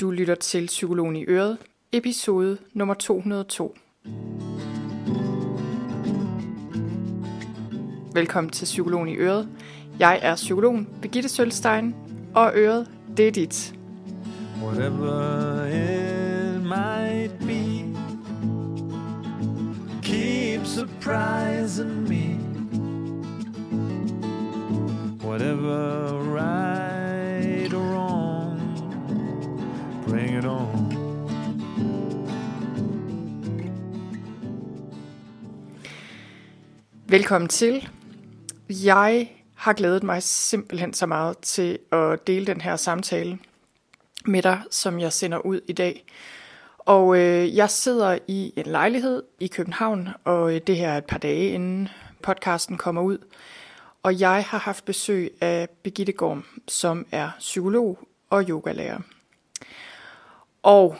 Du lytter til Psykologen i øret, episode nummer 202. Velkommen til Psykologen i øret. Jeg er psykologen Birgitte Sølstein, og øret, det er dit. Whatever it might be, keep surprising me. Whatever right or wrong, bring it on. Velkommen til. Jeg har glædet mig simpelthen så meget til at dele den her samtale med dig, som jeg sender ud i dag. Og jeg sidder i en lejlighed i København, og det her er et par dage inden podcasten kommer ud. Og jeg har haft besøg af Birgitte Gorm, som er psykolog og yogalærer. Og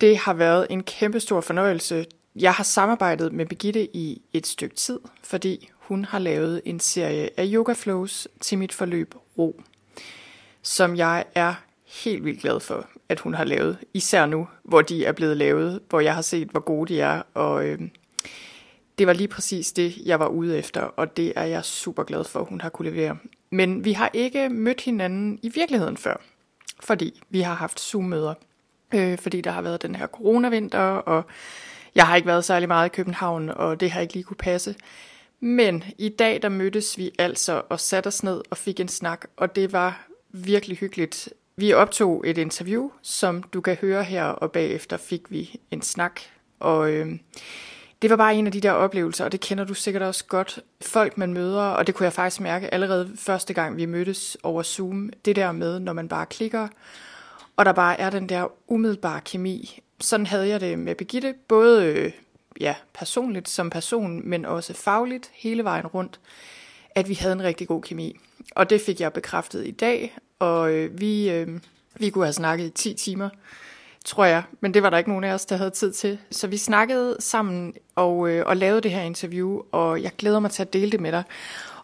det har været en kæmpestor fornøjelse. Jeg har samarbejdet med Birgitte i et stykke tid, fordi hun har lavet en serie af Yoga Flows til mit forløb Ro, som jeg er helt vildt glad for, at hun har lavet. Især nu, hvor de er blevet lavet, hvor jeg har set, hvor gode de er. Og det var lige præcis det, jeg var ude efter, og det er jeg super glad for, hun har kunne levere. Men vi har ikke mødt hinanden i virkeligheden før, fordi vi har haft Zoom-møder. Fordi der har været den her coronavinter, og jeg har ikke været særlig meget i København, og det har ikke lige kunne passe. Men i dag, der mødtes vi altså og satte os ned og fik en snak, og det var virkelig hyggeligt. Vi optog et interview, som du kan høre her, og bagefter fik vi en snak. Og det var bare en af de der oplevelser, og det kender du sikkert også godt. Folk man møder, og det kunne jeg faktisk mærke allerede første gang vi mødtes over Zoom, det der med, når man bare klikker, og der bare er den der umiddelbare kemi. Sådan havde jeg det med Birgitte, både personligt som person, men også fagligt hele vejen rundt, at vi havde en rigtig god kemi. Og det fik jeg bekræftet i dag, og vi kunne have snakket i 10 timer, tror jeg, men det var der ikke nogen af os, der havde tid til. Så vi snakkede sammen og lavede det her interview, og jeg glæder mig til at dele det med dig.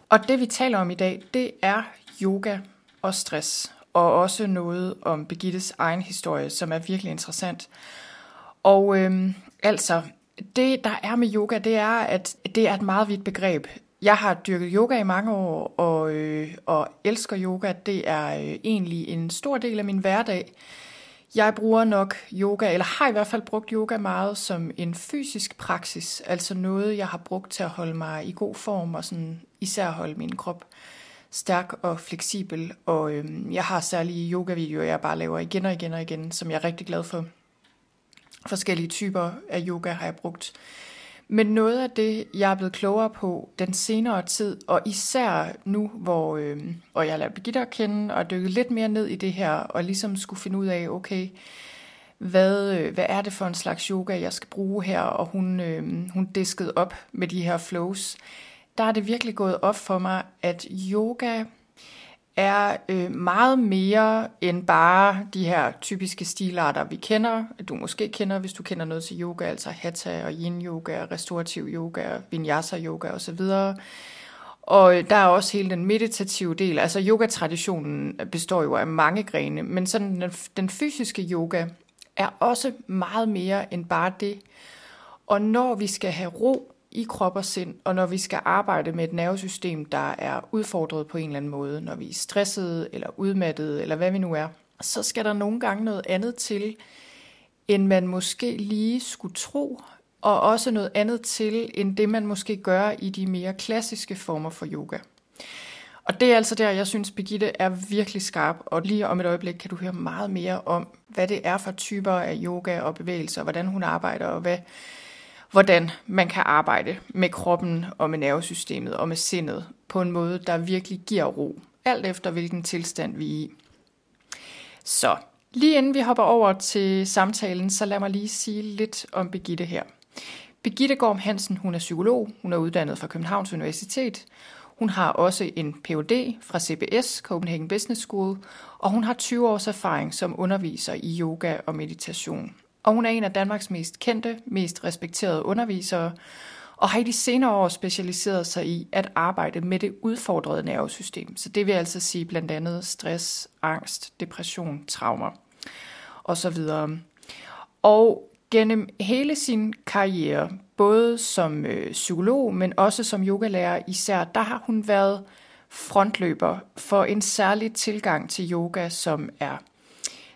Og det vi taler om i dag, det er yoga og stress, og også noget om Birgittes egen historie, som er virkelig interessant. Og det der er med yoga, det er, at det er et meget vidt begreb. Jeg har dyrket yoga i mange år, og elsker yoga. Det er egentlig en stor del af min hverdag. Jeg bruger nok yoga, eller har i hvert fald brugt yoga meget som en fysisk praksis, altså noget, jeg har brugt til at holde mig i god form og sådan, især holde min krop stærk og fleksibel. Og jeg har særlige yogavideoer, jeg bare laver igen og igen og igen, som jeg er rigtig glad for. Forskellige typer af yoga har jeg brugt. Men noget af det, jeg er blevet klogere på den senere tid, og især nu, hvor og jeg lærte Birgitte at kende og dykket lidt mere ned i det her, og ligesom skulle finde ud af, okay, hvad er det for en slags yoga, jeg skal bruge her, og hun diskede op med de her flows. Der er det virkelig gået op for mig, at yoga er meget mere end bare de her typiske stilarter, vi kender. Du måske kender, hvis du kender noget til yoga, altså hatha og yin-yoga, restaurativ yoga, vinyasa-yoga osv. Og der er også hele den meditative del. Altså yogatraditionen består jo af mange grene, men sådan den fysiske yoga er også meget mere end bare det. Og når vi skal have ro i krop og sind, og når vi skal arbejde med et nervesystem, der er udfordret på en eller anden måde, når vi er stressede eller udmattede, eller hvad vi nu er, så skal der nogle gange noget andet til, end man måske lige skulle tro, og også noget andet til, end det man måske gør i de mere klassiske former for yoga. Og det er altså der, jeg synes, Birgitte er virkelig skarp, og lige om et øjeblik kan du høre meget mere om, hvad det er for typer af yoga og bevægelser, og hvordan hun arbejder, og hvordan man kan arbejde med kroppen og med nervesystemet og med sindet på en måde, der virkelig giver ro, alt efter hvilken tilstand vi er i. Så lige inden vi hopper over til samtalen, så lad mig lige sige lidt om Birgitte her. Birgitte Gorm Hansen, hun er psykolog, hun er uddannet fra Københavns Universitet. Hun har også en Ph.D. fra CBS, Copenhagen Business School, og hun har 20 års erfaring som underviser i yoga og meditation. Og hun er en af Danmarks mest kendte, mest respekterede undervisere, og har i de senere år specialiseret sig i at arbejde med det udfordrede nervesystem. Så det vil altså sige blandt andet stress, angst, depression, traumer. osv. Og gennem hele sin karriere, både som psykolog, men også som yogalærer især, der har hun været frontløber for en særlig tilgang til yoga, som er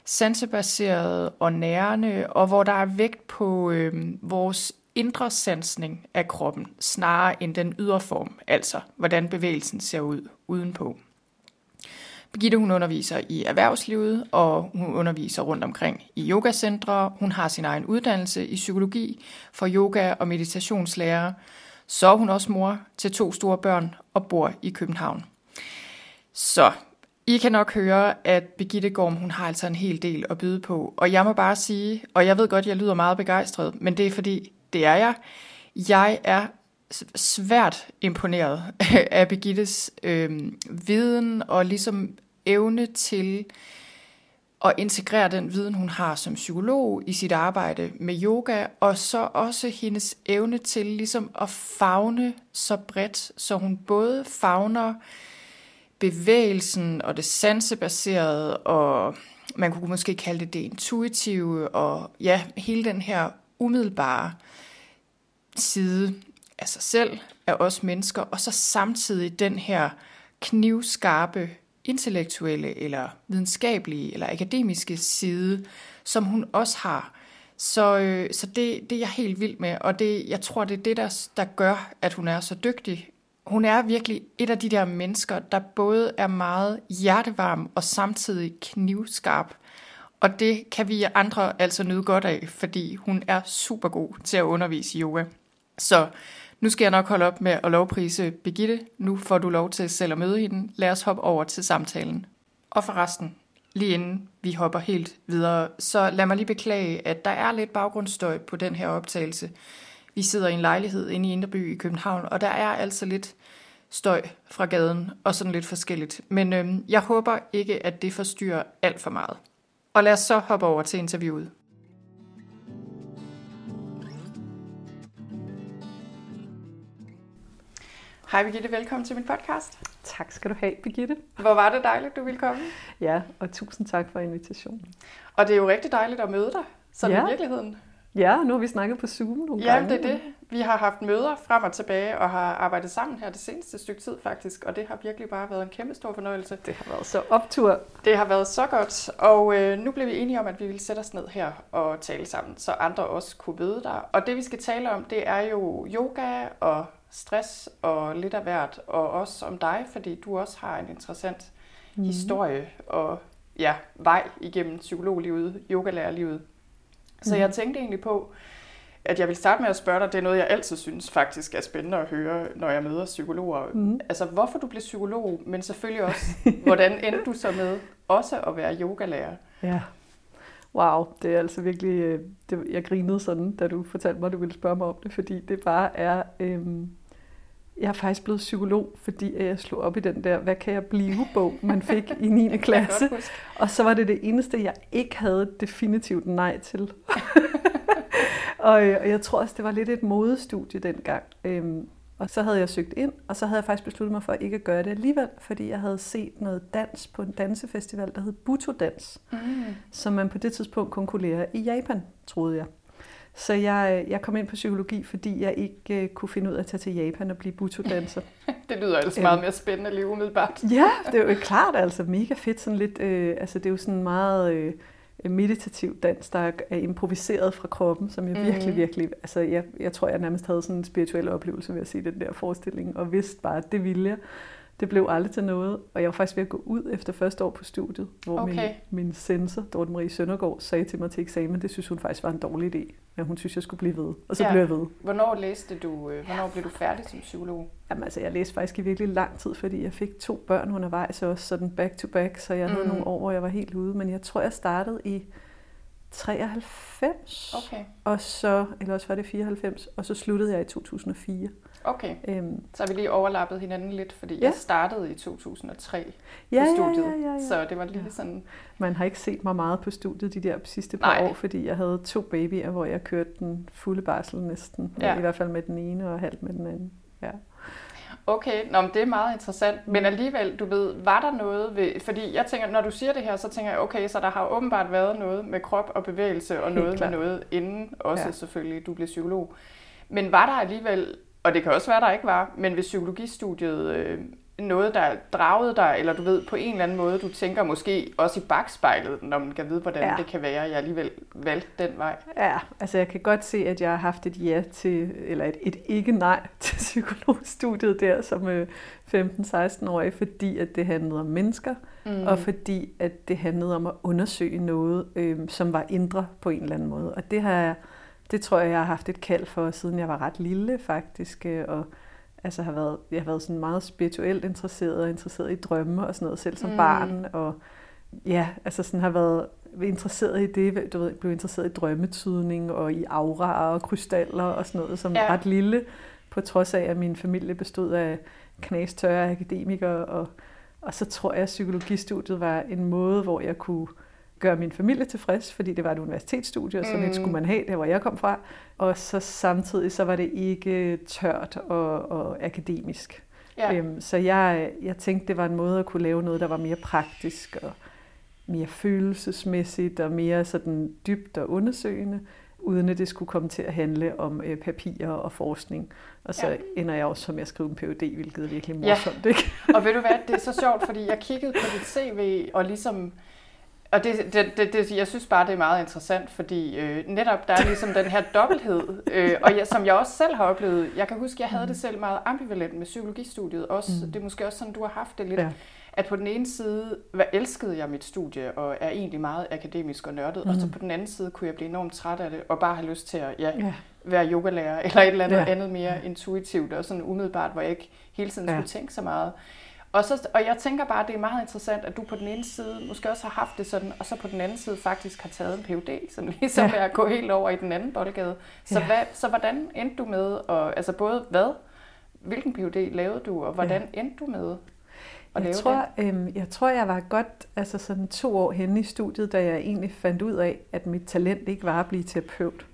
sansebaseret og nærende, og hvor der er vægt på vores indre sansning af kroppen, snarere end den ydre form, altså hvordan bevægelsen ser ud udenpå. Birgitte, hun underviser i erhvervslivet, og hun underviser rundt omkring i yogacentre. Hun har sin egen uddannelse i psykologi for yoga- og meditationslærer. Så er hun også mor til 2 store børn og bor i København. Så I kan nok høre, at Birgitte Gorm, hun har altså en hel del at byde på. Og jeg må bare sige, og jeg ved godt, at jeg lyder meget begejstret, men det er fordi, det er jeg. Jeg er svært imponeret af Birgittes viden og ligesom evne til at integrere den viden, hun har som psykolog i sit arbejde med yoga, og så også hendes evne til ligesom at favne så bredt, så hun både favner bevægelsen og det sansebaserede, og man kunne måske kalde det intuitive, og ja, hele den her umiddelbare side af sig selv, af os mennesker, og så samtidig den her knivskarpe intellektuelle eller videnskabelige eller akademiske side, som hun også har. Så det er jeg helt vild med, og det, jeg tror, det er det, der gør, at hun er så dygtig. Hun er virkelig et af de der mennesker, der både er meget hjertevarm og samtidig knivskarp. Og det kan vi andre altså nyde godt af, fordi hun er super god til at undervise i yoga. Så nu skal jeg nok holde op med at lovprise Birgitte. Nu får du lov til selv at møde hende. Lad os hoppe over til samtalen. Og forresten, lige inden vi hopper helt videre, så lad mig lige beklage, at der er lidt baggrundsstøj på den her optagelse. Vi sidder i en lejlighed inde i Indreby i København, og der er altså lidt støj fra gaden og sådan lidt forskelligt. Men jeg håber ikke, at det forstyrrer alt for meget. Og lad os så hoppe over til interviewet. Hej Birgitte, velkommen til min podcast. Tak skal du have, Birgitte. Hvor var det dejligt, du ville komme. Ja, og tusind tak for invitationen. Og det er jo rigtig dejligt at møde dig, sådan ja. I virkeligheden. Ja, nu har vi snakket på Zoom nogle gange. Ja, det er det. Vi har haft møder frem og tilbage og har arbejdet sammen her det seneste stykke tid faktisk, og det har virkelig bare været en kæmpe stor fornøjelse. Det har været så optur. Det har været så godt, og nu blev vi enige om, at vi ville sætte os ned her og tale sammen, så andre også kunne møde dig. Og det vi skal tale om, det er jo yoga og stress og lidt af hvert, og også om dig, fordi du også har en interessant historie og ja, vej igennem psykologlivet, yogalærerlivet. Så jeg tænkte egentlig på, at jeg vil starte med at spørge dig, det er noget, jeg altid synes faktisk er spændende at høre, når jeg møder psykologer. Altså, hvorfor du blev psykolog, men selvfølgelig også, hvordan endte du så med også at være yogalærer? Ja, wow, det er altså virkelig, jeg grinede sådan, da du fortalte mig, at du ville spørge mig om det, fordi det bare er, jeg er faktisk blevet psykolog, fordi jeg slog op i den der, hvad kan jeg blive-bog, man fik i 9. klasse. Og så var det det eneste, jeg ikke havde definitivt nej til. og jeg tror også, det var lidt et modestudie dengang. Og så havde jeg søgt ind, og så havde jeg faktisk besluttet mig for ikke at gøre det alligevel, fordi jeg havde set noget dans på en dansefestival, der hed Butodans, som man på det tidspunkt kun kunne lære i Japan, troede jeg. Så jeg kom ind på psykologi, fordi jeg ikke kunne finde ud af at tage til Japan og blive butodanser. Det lyder altså meget mere spændende lige umiddelbart. Ja, det er jo klart altså mega fedt. Sådan lidt, altså det er jo sådan en meget meditativ dans, der er improviseret fra kroppen, som jeg virkelig... Altså jeg tror, jeg nærmest havde sådan en spirituel oplevelse ved at se den der forestilling, og vidste bare, at det ville jeg. Det blev aldrig til noget, og jeg var faktisk ved at gå ud efter første år på studiet, hvor min censor, Dorthe Marie Søndergaard, sagde til mig til eksamen, det synes hun faktisk var en dårlig idé, men hun synes, jeg skulle blive ved, og så blev jeg ved. Hvornår blev du færdig som psykolog? Jamen altså, jeg læste faktisk i virkelig lang tid, fordi jeg fik 2 børn undervejs, også sådan back to back, så jeg havde nogle år, hvor jeg var helt ude, men jeg tror, jeg startede i 93, og så, eller også var det 94, og så sluttede jeg i 2004. Okay, så har vi lige overlappet hinanden lidt, fordi jeg startede i 2003 på studiet, så det var lige sådan... Man har ikke set mig meget på studiet de der sidste par år, fordi jeg havde 2 babyer, hvor jeg kørte den fulde barsel næsten, i hvert fald med den ene og halvt med den anden. Ja. Okay, nå, men det er meget interessant. Men alligevel, du ved, var der noget ved... Fordi jeg tænker, når du siger det her, så tænker jeg, okay, så der har åbenbart været noget med krop og bevægelse, og noget med noget inden, også selvfølgelig, du blev psykolog. Men var der alligevel, og det kan også være, der ikke var, men ved psykologistudiet... noget, der dragede dig, eller du ved, på en eller anden måde, du tænker måske også i bakspejlet, når man kan vide, hvordan det kan være, at jeg alligevel valgte den vej. Ja, altså jeg kan godt se, at jeg har haft et ja til, eller et ikke-nej til psykologstudiet der, som 15-16-årig, fordi at det handlede om mennesker, og fordi at det handlede om at undersøge noget, som var indre på en eller anden måde. Og det tror jeg har haft et kald for, siden jeg var ret lille faktisk, og altså jeg har været sådan meget spirituelt interesseret og interesseret i drømme og sådan noget selv som barn, og ja, altså sådan har været interesseret i det, du ved, blev interesseret i drømmetydning og i auraer og krystaller og sådan noget som ret lille, på trods af at min familie bestod af knastørre akademikere, og så tror jeg at psykologistudiet var en måde, hvor jeg kunne gøre min familie tilfreds, fordi det var et universitetsstudie, og sådan lidt skulle man have, der hvor jeg kom fra. Og så samtidig, så var det ikke tørt og akademisk. Ja. Så jeg tænkte, det var en måde at kunne lave noget, der var mere praktisk, og mere følelsesmæssigt, og mere sådan dybt og undersøgende, uden at det skulle komme til at handle om papirer og forskning. Og så ender jeg også som jeg skriver en PhD, hvilket er virkelig morsomt, ikke? Og ved du hvad, det er så sjovt, fordi jeg kiggede på dit CV, og ligesom... Og det, jeg synes bare, det er meget interessant, fordi netop der er ligesom den her dobbelthed, og som jeg også selv har oplevet. Jeg kan huske, jeg havde det selv meget ambivalent med psykologistudiet også. Det er måske også sådan, du har haft det lidt, at på den ene side elskede jeg mit studie og er egentlig meget akademisk og nørdet, og så på den anden side kunne jeg blive enormt træt af det og bare have lyst til at være yogalærer eller et eller andet andet mere intuitivt og sådan umiddelbart, hvor jeg ikke hele tiden skulle tænke så meget. Og jeg tænker bare, at det er meget interessant, at du på den ene side måske også har haft det sådan, og så på den anden side faktisk har taget en PhD, som ligesom er at gå helt over i den anden boldgade. Så, så hvordan endte du med, og, altså både hvilken PhD lavede du, og hvordan endte du med at lave det? Jeg tror, jeg var godt altså sådan 2 år henne i studiet, da jeg egentlig fandt ud af, at mit talent ikke var at blive terapeut.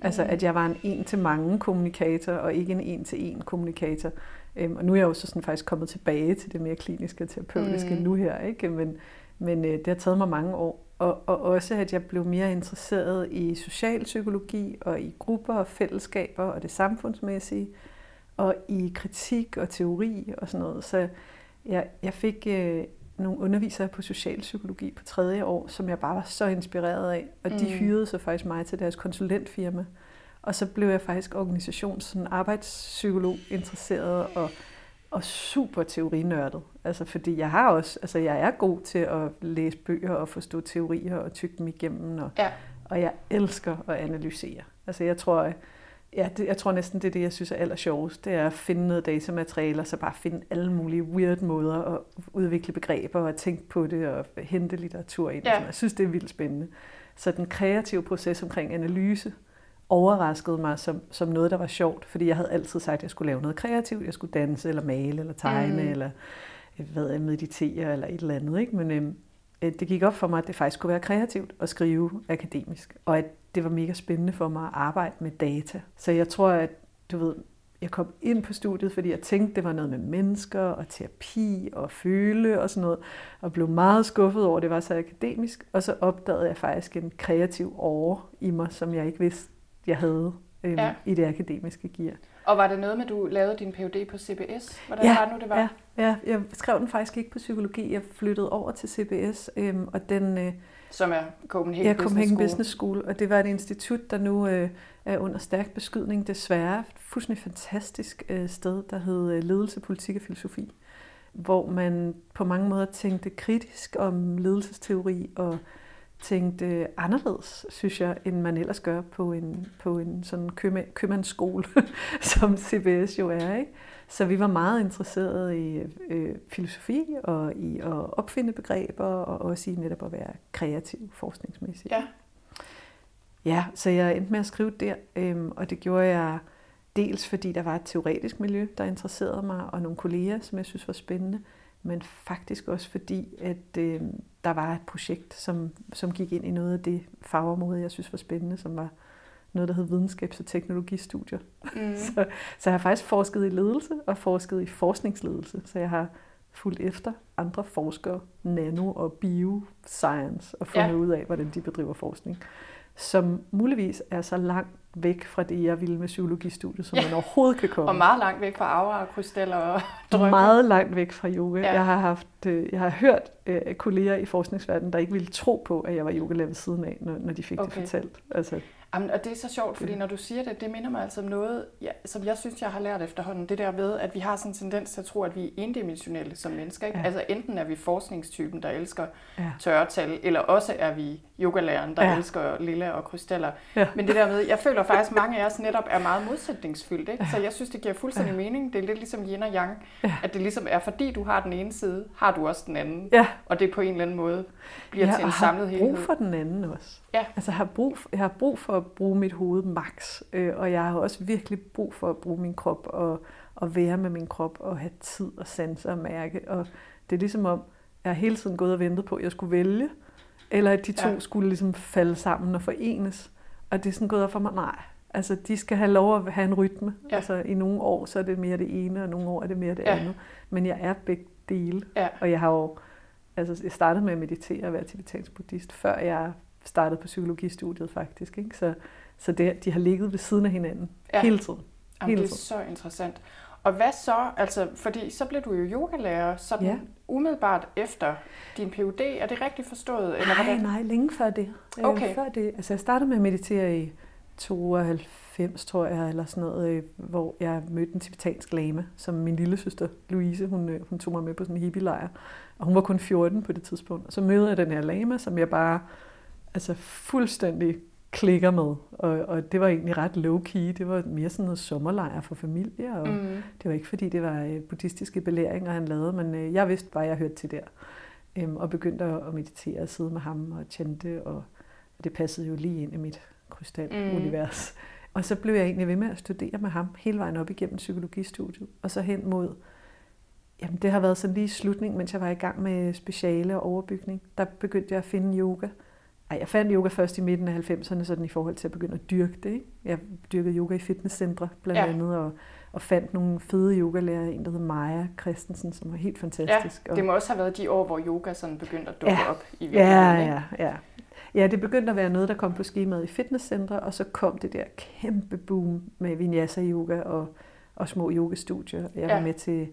Altså, at jeg var en en-til-mange kommunikator, og ikke en en-til-en kommunikator. Og nu er jeg jo så sådan faktisk kommet tilbage til det mere kliniske og terapeutiske nu her, ikke? Men det har taget mig mange år. Og også, at jeg blev mere interesseret i socialpsykologi og i grupper og fællesskaber og det samfundsmæssige, og i kritik og teori og sådan noget. Så jeg fik nogle undervisere på socialpsykologi på 3. år, som jeg bare var så inspireret af, og de hyrede så faktisk mig til deres konsulentfirma. Og så blev jeg faktisk sådan arbejdspsykolog interesseret og super teorinørdet. Altså fordi jeg har også, altså jeg er god til at læse bøger og forstå teorier og tygge dem igennem, og jeg elsker at analysere. Altså jeg tror næsten det er det jeg synes er allersjovest, det er at finde noget datamateriale og så bare finde alle mulige weird måder at udvikle begreber og tænke på det og hente litteratur ind. Jeg synes det er vildt spændende. Så den kreative proces omkring analyse overraskede mig som noget, der var sjovt, fordi jeg havde altid sagt, at jeg skulle lave noget kreativt, jeg skulle danse, eller male, eller tegne, eller meditere, eller et eller andet, ikke? Men det gik op for mig, at det faktisk kunne være kreativt at skrive akademisk, og at det var mega spændende for mig at arbejde med data. Så jeg tror, at du ved, jeg kom ind på studiet, fordi jeg tænkte, det var noget med mennesker, og terapi, og føle, og sådan noget, og blev meget skuffet over, at det var så akademisk, og så opdagede jeg faktisk en kreativ åre i mig, som jeg ikke vidste, jeg havde i det akademiske gear. Og var det noget med, at du lavede din Ph.D. på CBS? Hvordan var det nu, det var? Ja, jeg skrev den faktisk ikke på psykologi. Jeg flyttede over til CBS, og den... som er Copenhagen Business School. Og det var et institut, der nu er under stærk beskydning, desværre. Et fuldstændig fantastisk sted, der hed Ledelse, Politik og Filosofi, hvor man på mange måder tænkte kritisk om ledelsesteori og tænkte anderledes, synes jeg, end man ellers gør på en sådan købmandsskole, som CBS jo er, ikke? Så vi var meget interesserede i filosofi og i at opfinde begreber og også i netop at være kreativ forskningsmæssigt. Ja, så jeg endte med at skrive der, og det gjorde jeg dels fordi der var et teoretisk miljø, der interesserede mig, og nogle kolleger, som jeg synes var spændende, men faktisk også fordi, at der var et projekt, som gik ind i noget af det fagområde, jeg synes var spændende, som var noget, der hed videnskabs- og teknologistudier. Mm. så jeg har faktisk forsket i ledelse og forsket i forskningsledelse. Så jeg har fulgt efter andre forskere, nano- og bioscience, og fundet ud af, hvordan de bedriver forskning, som muligvis er så langt væk fra det, jeg ville med psykologistudiet, som man overhovedet kan komme. Og meget langt væk fra aura og krystaller og drømme. Meget langt væk fra yoga. Ja. Jeg har hørt kolleger i forskningsverdenen, der ikke ville tro på, at jeg var yogalærer ved siden af, når de fik det fortalt. Altså, jamen, og det er så sjovt, fordi når du siger det, det minder mig altså om noget, som jeg synes, jeg har lært efterhånden. Det der ved, at vi har sådan en tendens til at tro, at vi er endimensionelle som mennesker. Ikke? Ja. Altså enten er vi forskningstypen, der elsker tørretal, eller også er vi yogalæreren, der elsker lilla og krystaller. Ja. Men det der med, jeg føler faktisk, at mange af os netop er meget modsætningsfyldt. Ikke? Så jeg synes, det giver fuldstændig mening. Det er lidt ligesom yin og yang, at det ligesom er, fordi du har den ene side, har du også den anden. Ja. Og det på en eller anden måde bliver til en samlet helhed. Jeg har brug for den anden også. Ja. Altså, jeg har brug for at bruge mit hoved max, og jeg har også virkelig brug for at bruge min krop og være med min krop og have tid og sanser og mærke. Og det er ligesom om, jeg hele tiden gået og ventet på, at jeg skulle vælge, eller at de to skulle ligesom falde sammen og forenes. Og det er sådan gået op for mig, nej. Altså, de skal have lov at have en rytme. Ja. Altså, i nogle år, så er det mere det ene, og nogle år er det mere det andet. Men jeg er begge dele, og jeg har jo... Altså, jeg startede med at meditere og være tibetansk buddhist, før jeg startede på psykologistudiet faktisk. Ikke? Så det, de har ligget ved siden af hinanden hele tiden. Jamen, hele tiden. Det er så interessant. Og hvad så? Altså, fordi så blev du jo yogalærer sådan umiddelbart efter din PhD. Er det rigtigt forstået? Nej, længe før det. Okay. Før det. Altså, jeg startede med at meditere i 92, tror jeg, eller sådan noget, hvor jeg mødte en tibetansk lama, som min lillesøster Louise, hun tog mig med på sådan en hippie-lejr. Og hun var kun 14 på det tidspunkt. Og så møder jeg den her lama, som jeg bare fuldstændig klikker med. Og det var egentlig ret low-key. Det var mere sådan noget sommerlejr for familier. Og det var ikke, fordi det var buddhistiske belæringer, han lavede, men jeg vidste bare, jeg hørte til der. Og begyndte at meditere og sidde med ham og chante, og det passede jo lige ind i mit krystalunivers. Og så blev jeg egentlig ved med at studere med ham hele vejen op igennem psykologistudiet. Og så hen mod... Jamen, det har været sådan lige slutning, mens jeg var i gang med speciale og overbygning. Der begyndte jeg at finde yoga. Jeg fandt yoga først i midten af 90'erne, sådan i forhold til at begynde at dyrke det. Ikke? Jeg dyrkede yoga i fitnesscentre, blandt andet, og fandt nogle fede yogalærer. En, der hed Maja Christensen, som var helt fantastisk. Ja, det må også have været de år, hvor yoga sådan begyndte at dukke op i virkeligheden. Ja, det begyndte at være noget, der kom på skemaet i fitnesscentre, og så kom det der kæmpe boom med vinyasa yoga og små yogastudier. Jeg var med til...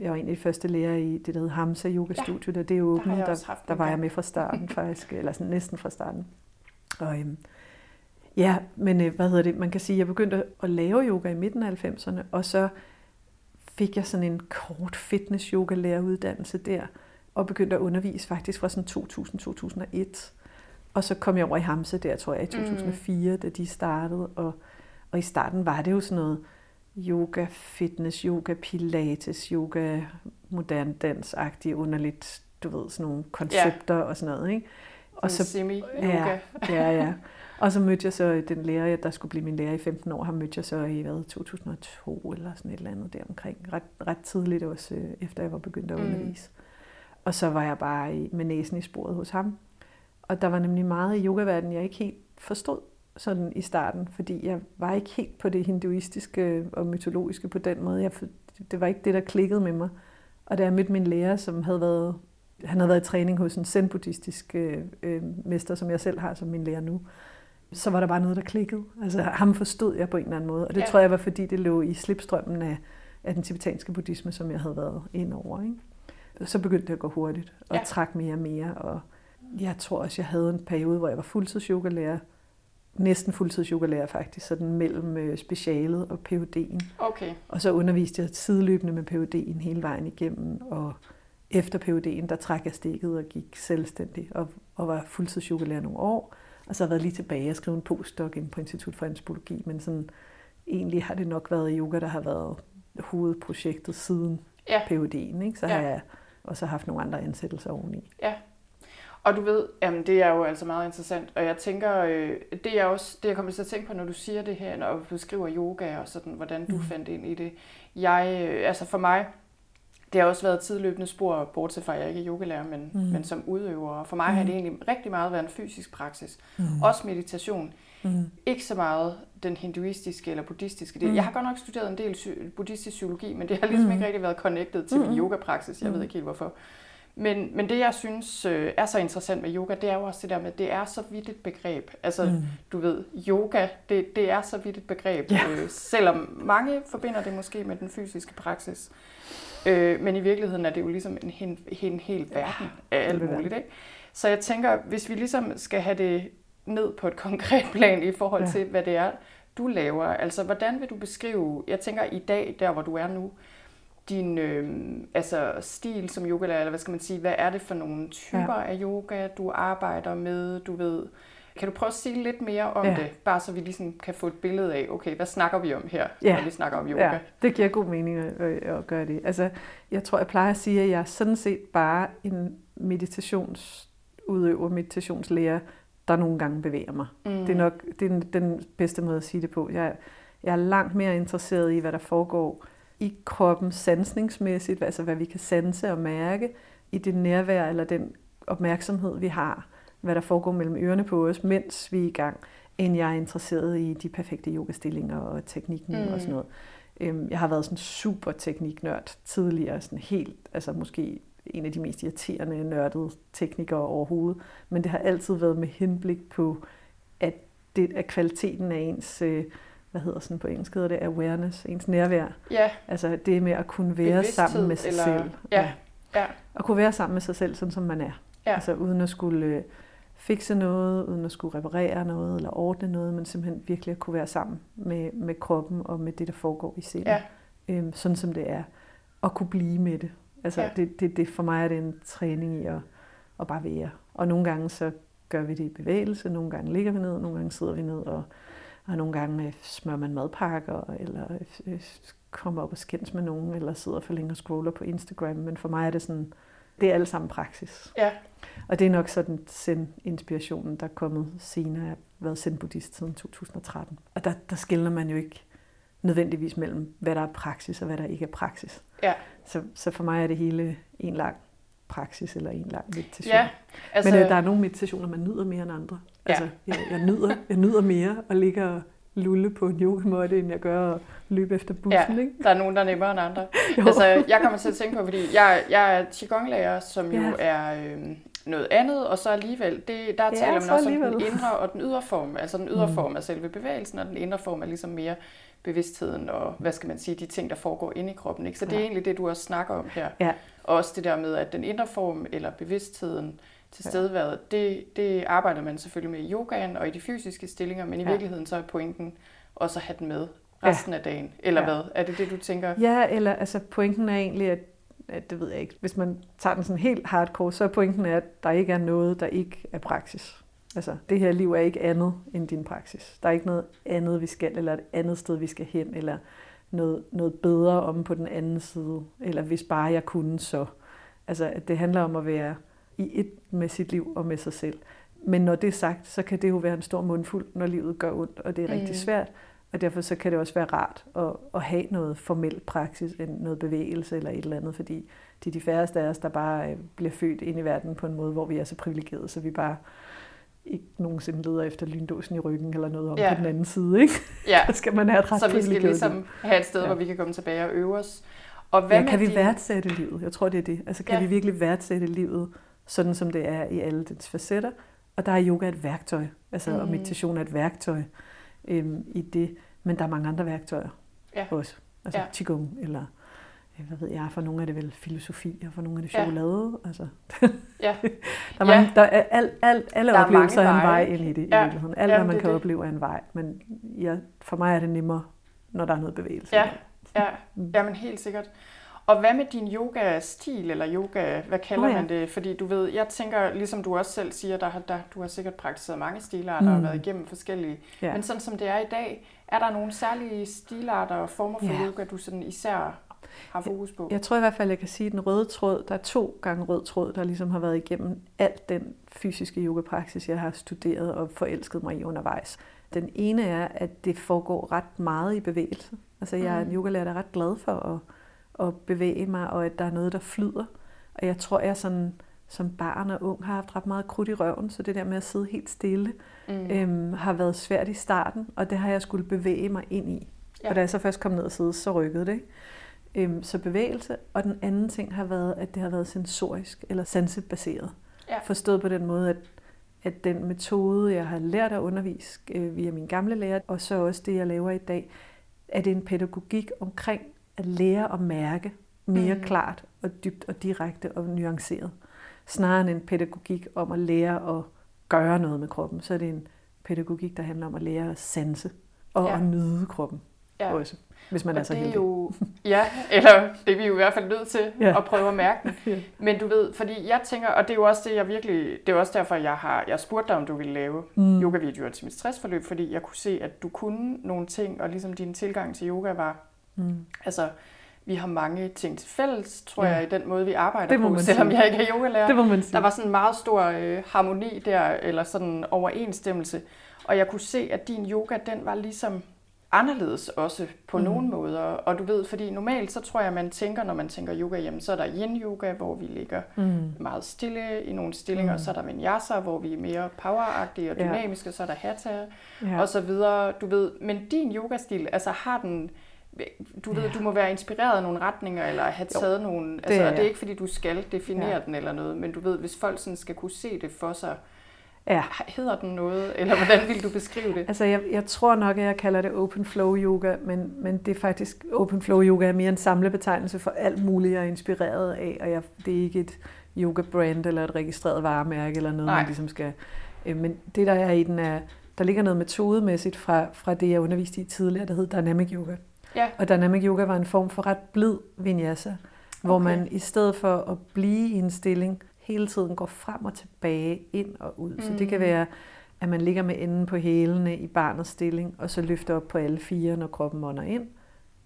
Jeg var egentlig første lærer i det, der hed Hamsa Yoga Studio, der det åbnede, der var jeg med fra starten faktisk, eller sådan næsten fra starten. Og man kan sige, jeg begyndte at lave yoga i midten af 90'erne, og så fik jeg sådan en kort fitness yoga læreruddannelse der, og begyndte at undervise faktisk fra sådan 2000-2001. Og så kom jeg over i Hamsa der, tror jeg, i 2004, da de startede, og i starten var det jo sådan noget, yoga, fitness, yoga, pilates, yoga, modern dans-agtige, underligt, du ved, sådan nogle koncepter og sådan noget, ikke? Og så semi-yoga. Ja. Og så mødte jeg så den lærer, der skulle blive min lærer i 15 år, har mødte jeg så i 2002 eller sådan et eller andet deromkring. Ret tidligt også, efter jeg var begyndt at undervise. Og så var jeg bare med næsen i sporet hos ham. Og der var nemlig meget i yogaverdenen, jeg ikke helt forstod. Sådan i starten, fordi jeg var ikke helt på det hinduistiske og mytologiske på den måde. Det var ikke det, der klikkede med mig. Og da jeg mødte min lærer, som havde været i træning hos en zen-buddhistisk mester, som jeg selv har som min lærer nu, så var der bare noget, der klikkede. Altså ham forstod jeg på en eller anden måde. Og det tror jeg var, fordi det lå i slipstrømmen af den tibetanske buddhisme, som jeg havde været ind over. Ikke? Så begyndte det at gå hurtigt og trække mere og mere. Og jeg tror også, jeg havde en periode, hvor jeg var fuldtids-yogalærer. Næsten fuldtidsyogalærer faktisk, sådan mellem specialet og PhD'en. Okay. Og så underviste jeg sideløbende med PhD'en hele vejen igennem, og efter PhD'en, der trak jeg stikket og gik selvstændig og var fuldtidsyogalærer nogle år, og så har jeg været lige tilbage og skrevet en postdoc inde på Institut for Antropologi, men sådan, egentlig har det nok været yoga, der har været hovedprojektet siden PhD'en, ikke? Så har jeg også haft nogle andre ansættelser oveni. Ja. Og du ved, jamen, det er jo altså meget interessant, og jeg tænker, det er også det, jeg kommer til at tænke på, når du siger det her, når du beskriver yoga og sådan, hvordan du fandt ind i det. For mig Det har også været et tidløbende spor, bortset fra, at jeg ikke er yogalærer, men som udøver. For mig har det egentlig rigtig meget været en fysisk praksis. Også meditation. Ikke så meget den hinduistiske eller buddhistiske. Jeg har godt nok studeret en del buddhistisk psykologi, men det har ligesom ikke rigtig været connected til min yogapraksis. Jeg ved ikke helt hvorfor. Men det, jeg synes er så interessant med yoga, det er jo også det der med, at det er så vidt et begreb. Altså, du ved, yoga, det er så vidt et begreb. Ja. Selvom mange forbinder det måske med den fysiske praksis. Men i virkeligheden er det jo ligesom en hel verden af alt muligt. Ikke? Så jeg tænker, hvis vi ligesom skal have det ned på et konkret plan i forhold til, hvad det er, du laver. Altså, hvordan vil du beskrive, jeg tænker i dag, der hvor du er nu, din stil som yogalærer, eller hvad skal man sige, hvad er det for nogle typer af yoga, du arbejder med, du ved. Kan du prøve at sige lidt mere om det, bare så vi ligesom kan få et billede af, okay, hvad snakker vi om her, når vi snakker om yoga? Ja, det giver god mening at gøre det. Altså, jeg tror, jeg plejer at sige, at jeg er sådan set bare en meditationsudøver, meditationslærer, der nogle gange bevæger mig. Det er nok den bedste måde at sige det på. Jeg er langt mere interesseret i, hvad der foregår i kroppen sansningsmæssigt, altså hvad vi kan sanse og mærke i det nærvær eller den opmærksomhed, vi har, hvad der foregår mellem ørerne på os, mens vi er i gang, end jeg er interesseret i de perfekte yogastillinger og teknikken og sådan noget. Jeg har været sådan super tekniknørd tidligere, sådan helt, altså måske en af de mest irriterende nørdede teknikere overhovedet, men det har altid været med henblik på, at det er kvaliteten af ens... hvad hedder sådan på engelsk, hedder det awareness, ens nærvær. Ja. Altså det med at kunne være bevidsthed, sammen med sig selv. Ja. Ja. At kunne være sammen med sig selv, sådan som man er. Ja. Altså uden at skulle fikse noget, uden at skulle reparere noget, eller ordne noget, men simpelthen virkelig at kunne være sammen med kroppen og med det, der foregår i sindet. Ja. Sådan som det er. Og kunne blive med det. Altså det, for mig er det en træning i at bare være. Og nogle gange så gør vi det i bevægelse, nogle gange ligger vi ned, nogle gange sidder vi ned og nogle gange smører man madpakker, eller kommer op og skændes med nogen, eller sidder for længe og scroller på Instagram. Men for mig er det sådan, det er alle sammen praksis. Ja. Og det er nok sådan zen-inspirationen, der er kommet senere. Jeg har været zen-buddhist siden 2013. Og der skelner man jo ikke nødvendigvis mellem, hvad der er praksis og hvad der ikke er praksis. Ja. Så for mig er det hele en lang praksis eller en lang meditation. Ja, altså... Men der er nogle meditationer, man nyder mere end andre. Ja. Altså, jeg nyder mere og ligger og lulle på en yogamåtte, end jeg gør at løbe efter bussen. Ja, ikke? Der er nogen, der er nemmere end andre. Altså, jeg kommer til at tænke på, fordi jeg er qigong-lærer, som jo er noget andet, og så alligevel, der taler man også alligevel om den indre og den ydre form. Altså den ydre form er selve bevægelsen, og den indre form er ligesom mere bevidstheden og, hvad skal man sige, de ting, der foregår inde i kroppen. Ikke? Så det er egentlig det, du også snakker om her. Ja. Og også det der med, at den indre form eller bevidstheden, tilstedeværet, det arbejder man selvfølgelig med i yogaen og i de fysiske stillinger, men i virkeligheden så er pointen også at have den med resten af dagen, eller hvad? Er det det, du tænker? Ja, eller altså pointen er egentlig, at det ved jeg ikke, hvis man tager den sådan helt hardcore, så er pointen, at der ikke er noget, der ikke er praksis. Altså, det her liv er ikke andet end din praksis. Der er ikke noget andet, vi skal, eller et andet sted, vi skal hen, eller noget bedre om på den anden side, eller hvis bare jeg kunne, så. Altså, det handler om at være i et med sit liv og med sig selv. Men når det er sagt, så kan det jo være en stor mundfuld, når livet gør ondt, og det er rigtig svært. Og derfor så kan det også være rart at have noget formel praksis, noget bevægelse eller et eller andet, fordi det er de færreste af os, der bare bliver født ind i verden på en måde, hvor vi er så privilegerede, så vi bare ikke nogensinde leder efter lyndåsen i ryggen eller noget om på den anden side. Ikke? Ja. Så skal man have et ret privilegeret. Så vi skal ligesom have et sted, hvor vi kan komme tilbage og øve os. Og hvad kan vi værdsætte livet? Jeg tror, det er det. Altså, kan vi virkelig værdsætte livet, sådan som det er i alle dets facetter. Og der er yoga et værktøj, altså og meditation er et værktøj i det, men der er mange andre værktøjer også. Altså Qigong, eller hvad ved jeg, for nogle er det vel filosofi, og for nogle er det chokolade. Altså. Der er mange, der er alle der oplevelser er en vej ind i det i virkeligheden. Alt, hvad man kan opleve, er en vej, men for mig er det nemmere, når der er noget bevægelse. Jamen helt sikkert. Og hvad med din yoga-stil, eller yoga, hvad kalder man det? Fordi du ved, jeg tænker, ligesom du også selv siger, du har sikkert praktiseret mange stilarter og været igennem forskellige. Ja. Men sådan som det er i dag, er der nogle særlige stilarter og former for yoga, du sådan især har fokus på? Jeg tror i hvert fald, jeg kan sige, at den røde tråd, der er 2 gange rød tråd, der ligesom har været igennem alt den fysiske yogapraksis, jeg har studeret og forelsket mig i undervejs. Den ene er, at det foregår ret meget i bevægelse. Altså jeg er en yogalærer, der er ret glad for at at bevæge mig, og at der er noget, der flyder. Og jeg tror, jeg sådan, som barn og ung har haft ret meget krudt i røven, så det der med at sidde helt stille har været svært i starten, og det har jeg skulle bevæge mig ind i. Ja. Og da jeg så først kom ned og sidde, så rykkede det. Så bevægelse, og den anden ting har været, at det har været sensorisk eller sansebaseret. Ja. Forstået på den måde, at den metode, jeg har lært at undervise via min gamle lærer, og så også det, jeg laver i dag, er det en pædagogik omkring at lære at mærke mere klart og dybt og direkte og nuanceret. Snarere end en pædagogik om at lære at gøre noget med kroppen, så er det en pædagogik, der handler om at lære at sanse og at nyde kroppen også, hvis man og er så heldig. Jo, ja, eller det er vi jo i hvert fald nødt til at prøve at mærke den. Men du ved, fordi jeg tænker, og det er jo også det, jeg virkelig, det er også derfor, jeg spurgte dig, om du ville lave yogavideoer til mit stressforløb, fordi jeg kunne se, at du kunne nogle ting, og ligesom din tilgang til yoga var, altså, vi har mange ting til fælles, tror jeg, i den måde, vi arbejder på, selvom jeg ikke er yogalærer. Det må man sige. Der var sådan en meget stor harmoni der, eller sådan overensstemmelse. Og jeg kunne se, at din yoga, den var ligesom anderledes også på nogle måder. Og du ved, fordi normalt så tror jeg, man tænker, når man tænker yoga, jamen så er der yin-yoga, hvor vi ligger meget stille i nogle stillinger, så er der vinyasa, hvor vi er mere poweragtige og dynamiske, så er der hatha og så videre. Du ved, men din yogastil, altså har den... Du ved, du må være inspireret af nogle retninger, eller have taget nogle... Altså, og det er ikke, fordi du skal definere den eller noget, men du ved, hvis folk sådan skal kunne se det for sig, hedder den noget, eller hvordan vil du beskrive det? Altså, jeg tror nok, at jeg kalder det open flow yoga, men det er faktisk... Open flow yoga er mere en samlebetegnelse for alt muligt, jeg er inspireret af, og det er ikke et yoga-brand, eller et registreret varemærke, eller noget, man ligesom skal... Men det, der er i den, er... Der ligger noget metodemæssigt fra det, jeg underviste i tidligere, der hedder Dynamic Yoga. Ja. Og Dynamic Yoga var en form for ret blid vinyasa, hvor man i stedet for at blive i en stilling, hele tiden går frem og tilbage, ind og ud. Så det kan være, at man ligger med enden på hælene i barnets stilling, og så løfter op på alle fire, når kroppen ånder ind,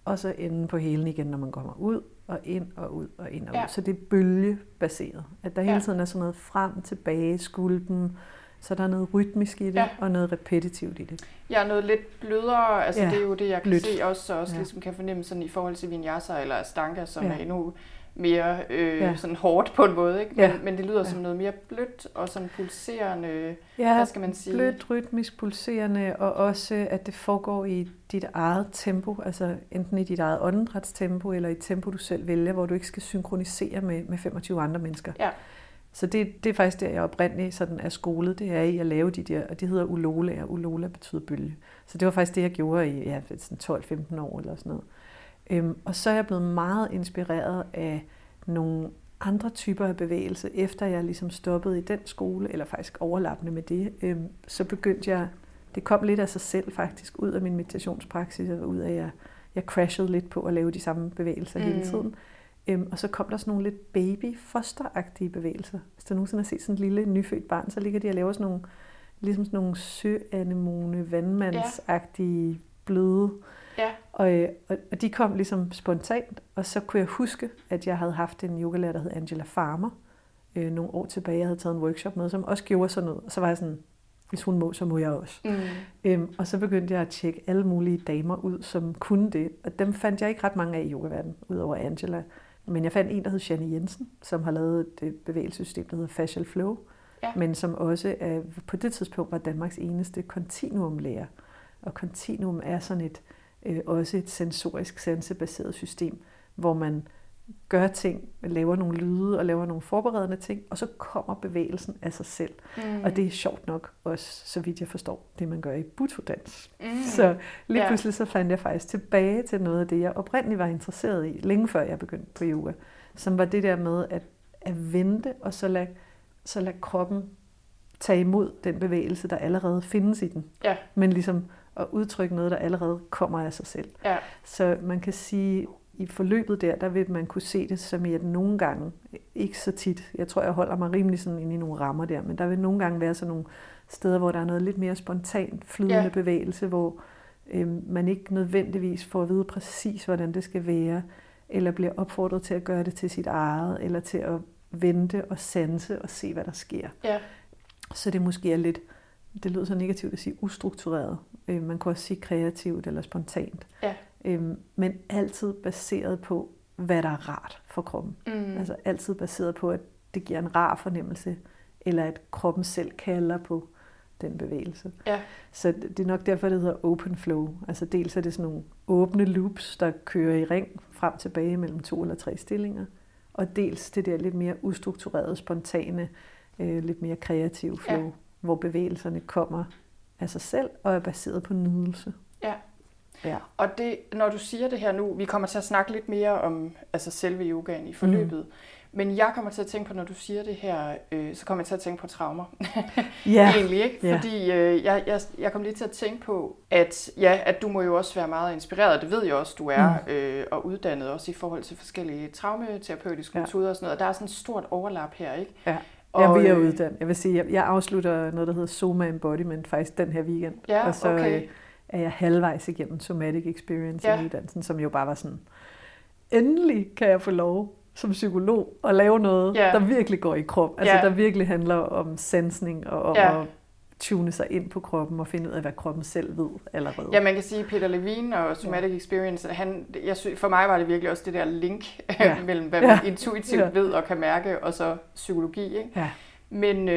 og så enden på hælene igen, når man kommer ud, og ind og ud og ind og ud. Så det er bølgebaseret, at der hele tiden er sådan noget frem, tilbage, skulpen. Så der er noget rytmisk i det, og noget repetitivt i det. Ja, noget lidt blødere, altså det er jo det, jeg kan se også ligesom kan fornemme sådan i forhold til vinyasa eller astanga, som er endnu mere sådan hårdt på en måde, ikke? Men det lyder som noget mere blødt og sådan pulserende, hvad skal man sige? Blødt, rytmisk, pulserende, og også at det foregår i dit eget tempo, altså enten i dit eget åndedrætstempo, eller i et tempo, du selv vælger, hvor du ikke skal synkronisere med 25 andre mennesker. Ja. Så det er faktisk der, jeg oprindeligt sådan er skolet, det er i at lave de der, og det hedder ulola, og ulola betyder bølge. Så det var faktisk det, jeg gjorde i 12-15 år eller sådan noget. Og så er jeg blevet meget inspireret af nogle andre typer af bevægelse, efter jeg ligesom stoppede i den skole, eller faktisk overlappende med det, så begyndte jeg, det kom lidt af sig selv faktisk, ud af min meditationspraksis, og ud af, at jeg crashede lidt på at lave de samme bevægelser hele tiden. Og så kom der sådan nogle lidt baby-fosteragtige bevægelser. Hvis der nogensinde har set sådan et lille nyfødt barn, så ligger de og laver sådan nogle, ligesom sådan nogle søanemone, vandmandsagtige, bløde. Ja. Og de kom ligesom spontant, og så kunne jeg huske, at jeg havde haft en yogalærer, der hed Angela Farmer, nogle år tilbage. Jeg havde taget en workshop med, som også gjorde sådan noget. Og så var jeg sådan, hvis hun må, så må jeg også. Og så begyndte jeg at tjekke alle mulige damer ud, som kunne det. Og dem fandt jeg ikke ret mange af i yogaverdenen, udover Angela. Men jeg fandt en, der hed Jenny Jensen, som har lavet et bevægelsessystem, der hedder Fascial Flow. Ja. Men som også på det tidspunkt var Danmarks eneste Continuum-lærer. Og Continuum er sådan et, også et sensorisk, sansebaseret system, hvor man gør ting, laver nogle lyde og laver nogle forberedende ting, og så kommer bevægelsen af sig selv. Og det er sjovt nok også, så vidt jeg forstår, det man gør i Butodans. Så lige pludselig så fandt jeg faktisk tilbage til noget af det, jeg oprindeligt var interesseret i, længe før jeg begyndte på yoga, som var det der med at vente og så lade kroppen tage imod den bevægelse, der allerede findes i den. Ja. Men ligesom at udtrykke noget, der allerede kommer af sig selv. Ja. Så man kan sige... I forløbet der vil man kunne se det som i, at nogle gange, ikke så tit, jeg tror, jeg holder mig rimelig sådan inde i nogle rammer der, men der vil nogle gange være sådan nogle steder, hvor der er noget lidt mere spontant flydende bevægelse, hvor man ikke nødvendigvis får at vide præcis, hvordan det skal være, eller bliver opfordret til at gøre det til sit eget, eller til at vente og sanse og se, hvad der sker. Ja. Så det måske er lidt, det lyder så negativt at sige ustruktureret, man kan også sige kreativt eller spontant. Ja. Men altid baseret på hvad der er rart for kroppen. Mm. Altså altid baseret på, at det giver en rar fornemmelse, eller at kroppen selv kalder på den bevægelse. Ja. Så det er nok derfor, det hedder open flow. Altså dels er det sådan nogle åbne loops, der kører i ring frem og tilbage mellem 2 eller 3 stillinger, og dels det der lidt mere ustrukturerede, spontane, lidt mere kreative flow, ja, hvor bevægelserne kommer af sig selv og er baseret på nydelse. Ja. Ja. Og det, når du siger det her nu, vi kommer til at snakke lidt mere om altså selve yogaen i forløbet, men jeg kommer til at tænke på, når du siger det her, så kommer jeg til at tænke på traumer. Yeah. Egentlig, ikke? Yeah. Fordi jeg kom lige til at tænke på, at, ja, at du må jo også være meget inspireret, det ved jeg også, du er, og uddannet også i forhold til forskellige traumaterapeutiske metoder og sådan noget. Der er sådan et stort overlap her, ikke? Ja. Og jeg er uddannet. Jeg vil sige, jeg afslutter noget, der hedder Soma Embodiment faktisk den her weekend. Ja, og så er jeg halvvejs igennem Somatic Experience i uddannelsen, som jo bare var sådan, endelig kan jeg få lov som psykolog at lave noget, der virkelig går i krop. Altså der virkelig handler om sensning og om at tune sig ind på kroppen og finde ud af, hvad kroppen selv ved allerede. Ja, man kan sige, Peter Levine og Somatic Experience, for mig var det virkelig også det der link mellem, hvad man intuitivt ved og kan mærke, og så psykologi, ikke? Ja. Men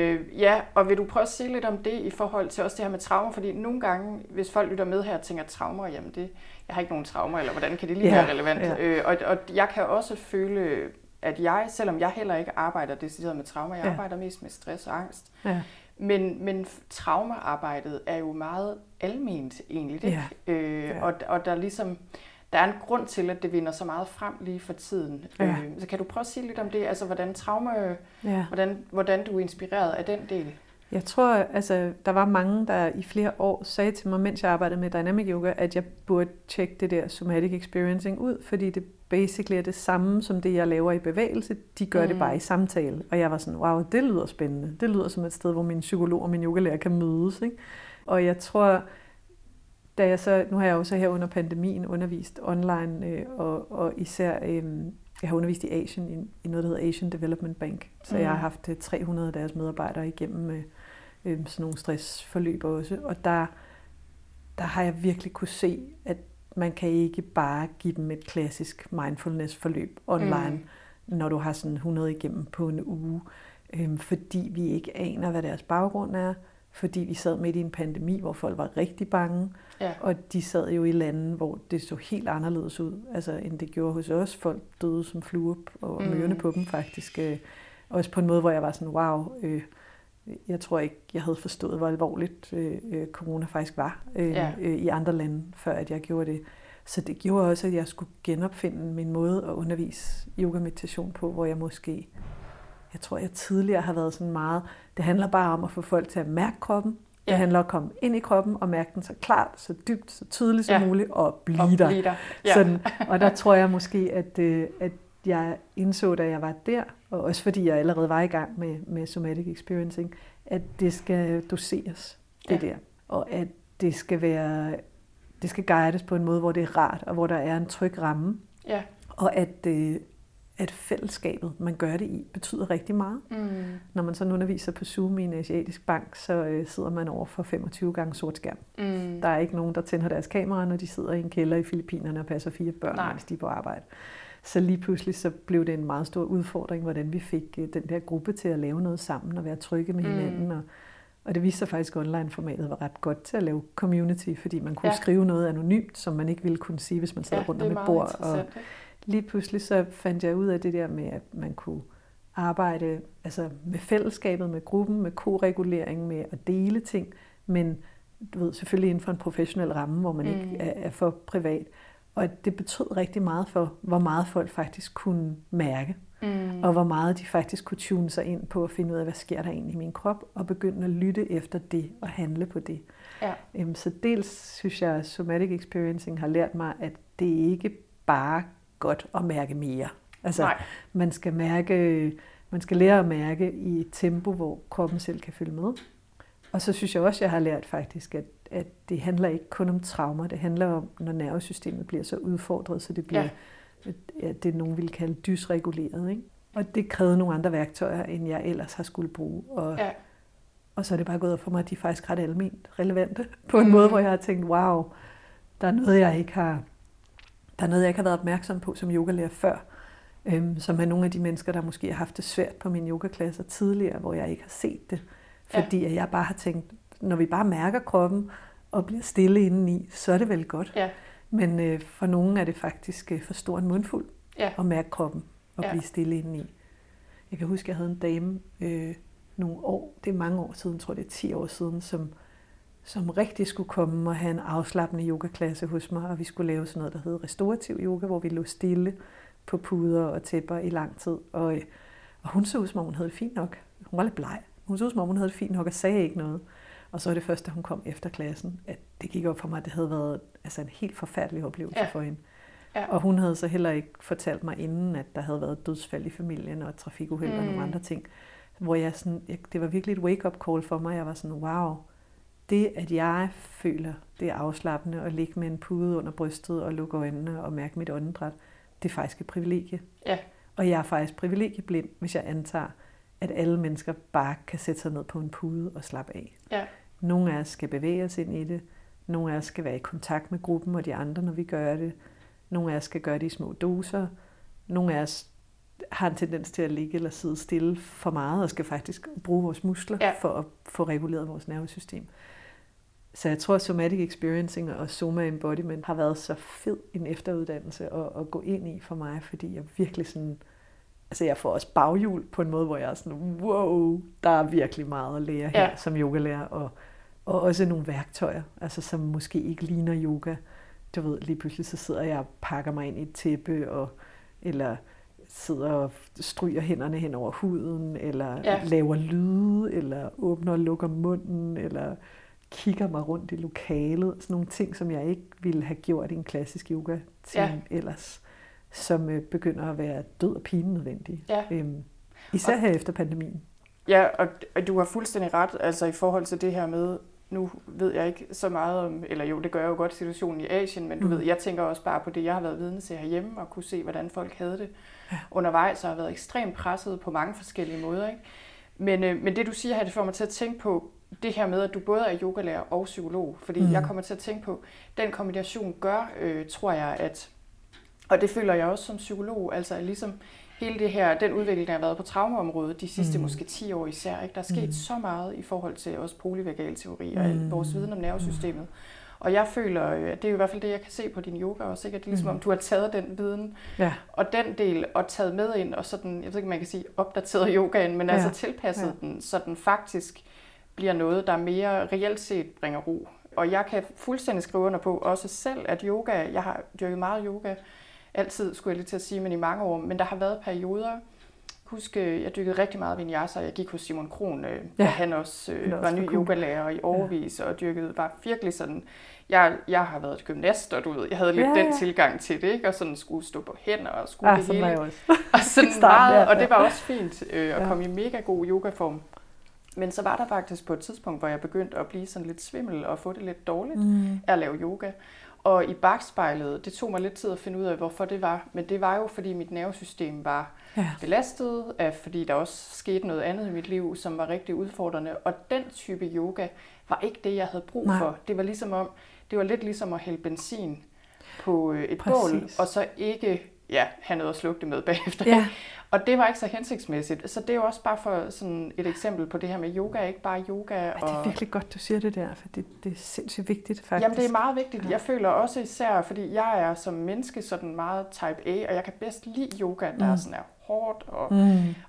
og vil du prøve at sige lidt om det i forhold til også det her med traumer? Fordi nogle gange, hvis folk lytter med her og tænker, traumer, jamen det, jeg har ikke nogen traumer, eller hvordan kan det lige være relevant? Ja. Og jeg kan også føle, at jeg, selvom jeg heller ikke arbejder decideret med traumer, jeg arbejder mest med stress og angst, men traumaarbejdet er jo meget alment egentlig, ikke? Ja. Og der ligesom... Der er en grund til, at det vinder så meget frem lige for tiden. Ja. Så kan du prøve at sige lidt om det, altså hvordan trauma, hvordan du er inspireret af den del? Jeg tror, altså der var mange, der i flere år sagde til mig, mens jeg arbejdede med Dynamic Yoga, at jeg burde tjekke det der Somatic Experiencing ud, fordi det basically er det samme som det, jeg laver i bevægelse. De gør det bare i samtale. Og jeg var sådan, wow, det lyder spændende. Det lyder som et sted, hvor min psykolog og min yogalærer kan mødes, ikke? Og jeg tror... nu har jeg også her under pandemien undervist online, og især, jeg har undervist i Asien, i noget, der hedder Asian Development Bank. Så jeg har haft 300 af deres medarbejdere igennem sådan nogle stressforløb også. Og der har jeg virkelig kunne se, at man kan ikke bare give dem et klassisk mindfulness-forløb online, når du har sådan 100 igennem på en uge, fordi vi ikke aner, hvad deres baggrund er. Fordi vi sad midt i en pandemi, hvor folk var rigtig bange, og de sad jo i lande, hvor det så helt anderledes ud, altså, end det gjorde hos os. Folk døde som fluer, og myrerne på dem faktisk. Også på en måde, hvor jeg var sådan, wow, jeg tror ikke, jeg havde forstået, hvor alvorligt corona faktisk var i andre lande, før at jeg gjorde det. Så det gjorde også, at jeg skulle genopfinde min måde at undervise yoga-meditation på, hvor jeg måske... Jeg tror, jeg tidligere har været sådan meget... Det handler bare om at få folk til at mærke kroppen. Ja. Det handler om at komme ind i kroppen og mærke den så klart, så dybt, så tydeligt som muligt, og blive der. Ja. Sådan. Og der tror jeg måske, at jeg indså, da jeg var der, og også fordi jeg allerede var i gang med Somatic Experiencing, at det skal doseres, det der. Og at det skal guides på en måde, hvor det er rart, og hvor der er en tryg ramme. Ja. Og at fællesskabet, man gør det i, betyder rigtig meget. Mm. Når man sådan underviser på Zoom i en asiatisk bank, så sidder man over for 25 gange sort skærm. Mm. Der er ikke nogen, der tænder deres kamera, når de sidder i en kælder i Filippinerne og passer 4 børn, hvis de er på arbejde. Så lige pludselig så blev det en meget stor udfordring, hvordan vi fik den der gruppe til at lave noget sammen og være trygge med hinanden. Og det viste sig faktisk, at online-formatet var ret godt til at lave community, fordi man kunne skrive noget anonymt, som man ikke ville kunne sige, hvis man sad rundt om et bord. Og lige pludselig så fandt jeg ud af det der med, at man kunne arbejde altså med fællesskabet, med gruppen, med koregulering, med at dele ting, men du ved, selvfølgelig inden for en professionel ramme, hvor man ikke er for privat. Og det betød rigtig meget for, hvor meget folk faktisk kunne mærke, og hvor meget de faktisk kunne tune sig ind på at finde ud af, hvad sker der egentlig i min krop, og begynde at lytte efter det og handle på det. Ja. Så dels synes jeg, at Somatic Experiencing har lært mig, at det ikke bare godt at mærke mere. Altså, man skal lære at mærke i et tempo, hvor kroppen selv kan følge med. Og så synes jeg også, jeg har lært faktisk, at det handler ikke kun om traumer, det handler om, når nervesystemet bliver så udfordret, så det bliver det, nogen ville kalde dysreguleret, ikke? Og det krævede nogle andre værktøjer, end jeg ellers har skulle bruge. Og så er det bare gået op for mig, at de er faktisk ret alment relevante, på en måde, hvor jeg har tænkt, wow, der er noget, jeg ikke har været opmærksom på som yogalærer før, som er nogle af de mennesker, der måske har haft det svært på mine yogaklasser tidligere, hvor jeg ikke har set det. Fordi at jeg bare har tænkt, når vi bare mærker kroppen og bliver stille indeni, så er det vel godt. Ja. Men for nogen er det faktisk for stor en mundfuld at mærke kroppen og blive stille indeni. Jeg kan huske, jeg havde en dame nogle år, det er mange år siden, tror det er 10 år siden, som rigtig skulle komme og have en afslappende yogaklasse hos mig, og vi skulle lave sådan noget, der hed restorativ yoga, hvor vi lå stille på puder og tæpper i lang tid. Og hun så ud, som om hun havde det fint nok. Hun var lidt bleg. Hun så ud, som om hun havde det fint nok og sagde ikke noget. Og så var det først, da hun kom efter klassen, at det gik op for mig, at det havde været en helt forfærdelig oplevelse for hende. Ja. Og hun havde så heller ikke fortalt mig inden, at der havde været dødsfald i familien og trafikuheld og nogle andre ting. Hvor det var virkelig et wake-up call for mig. Jeg var sådan, wow, det at jeg føler, det er afslappende at ligge med en pude under brystet og lukke øjnene og mærke mit åndedræt, det er faktisk et privilegie. Ja. Og jeg er faktisk privilegieblind, hvis jeg antager, at alle mennesker bare kan sætte sig ned på en pude og slappe af. Ja. Nogle af os skal bevæge os ind i det. Nogle af os skal være i kontakt med gruppen og de andre, når vi gør det. Nogle af os skal gøre det i små doser. Nogle af os har en tendens til at ligge eller sidde stille for meget, og skal faktisk bruge vores muskler for at få reguleret vores nervesystem. Så jeg tror, at Somatic Experiencing og Soma Embodiment har været så fed en efteruddannelse at gå ind i for mig, fordi jeg virkelig sådan... Altså jeg får også baghjul på en måde, hvor jeg er sådan, wow, der er virkelig meget at lære her som yogalærer, og også nogle værktøjer, altså som måske ikke ligner yoga. Du ved, lige pludselig så sidder jeg og pakker mig ind i et tæppe, eller sidder og stryger hænderne hen over huden, eller laver lyde, eller åbner og lukker munden, eller kigger mig rundt i lokalet. Sådan nogle ting, som jeg ikke ville have gjort i en klassisk yoga-time ellers, som begynder at være død og pine nødvendige. Ja. Især her efter pandemien. Ja, og du har fuldstændig ret, altså i forhold til det her med, nu ved jeg ikke så meget om, eller jo, det gør jeg jo godt, situationen i Asien, men du ved, jeg tænker også bare på det, jeg har været vidne til herhjemme, og kunne se, hvordan folk havde det undervejs, og har været ekstremt presset på mange forskellige måder. Ikke? Men det du siger her, det får mig til at tænke på, det her med, at du både er yogalærer og psykolog, fordi jeg kommer til at tænke på, den kombination gør, tror jeg, at... Og det føler jeg også som psykolog, altså ligesom hele det her, den udvikling, der har været på traumaområdet de sidste måske 10 år især, ikke? Der er sket så meget i forhold til også polyvagal teori og vores viden om nervesystemet. Og jeg føler, at det er i hvert fald det, jeg kan se på din yoga også, ikke? At det er ligesom om, du har taget den viden og den del og taget med ind og sådan, jeg ved ikke, man kan sige opdateret yogaen, men altså tilpasset den, så den faktisk bliver noget, der mere reelt set bringer ro. Og jeg kan fuldstændig skrive under på også selv, at yoga, jeg har dyrket meget yoga, altid, skulle jeg lige til at sige, men i mange år. Men der har været perioder. Husk, jeg dykkede rigtig meget vinyasa. Jeg gik hos Simon Kron, og han også var ny yogalærer i årevis, og dyrkede bare virkelig sådan... Jeg har været et gymnast, og du ved, jeg havde lidt den tilgang til det, ikke? Og sådan skulle stå på hænder og skulle det hele. Og sådan meget, og det var også fint at komme i mega god yogaform. Men så var der faktisk på et tidspunkt, hvor jeg begyndte at blive sådan lidt svimmel og få det lidt dårligt af at lave yoga. Og i bagspejlet, det tog mig lidt tid at finde ud af, hvorfor det var. Men det var jo, fordi mit nervesystem var belastet, fordi der også skete noget andet i mit liv, som var rigtig udfordrende. Og den type yoga var ikke det, jeg havde brug for. Det var ligesom om, det var lidt ligesom at hælde benzin på et bål, og så ikke have noget at slukke det med bagefter. Ja. Og det var ikke så hensigtsmæssigt. Så det er jo også bare for sådan et eksempel på det her med yoga, ikke bare yoga. Og... Det er virkelig godt, du siger det der, for det er sindssygt vigtigt faktisk. Jamen det er meget vigtigt. Ja. Jeg føler også især, fordi jeg er som menneske sådan meget type A, og jeg kan bedst lide yoga, der sådan er hårdt. Og...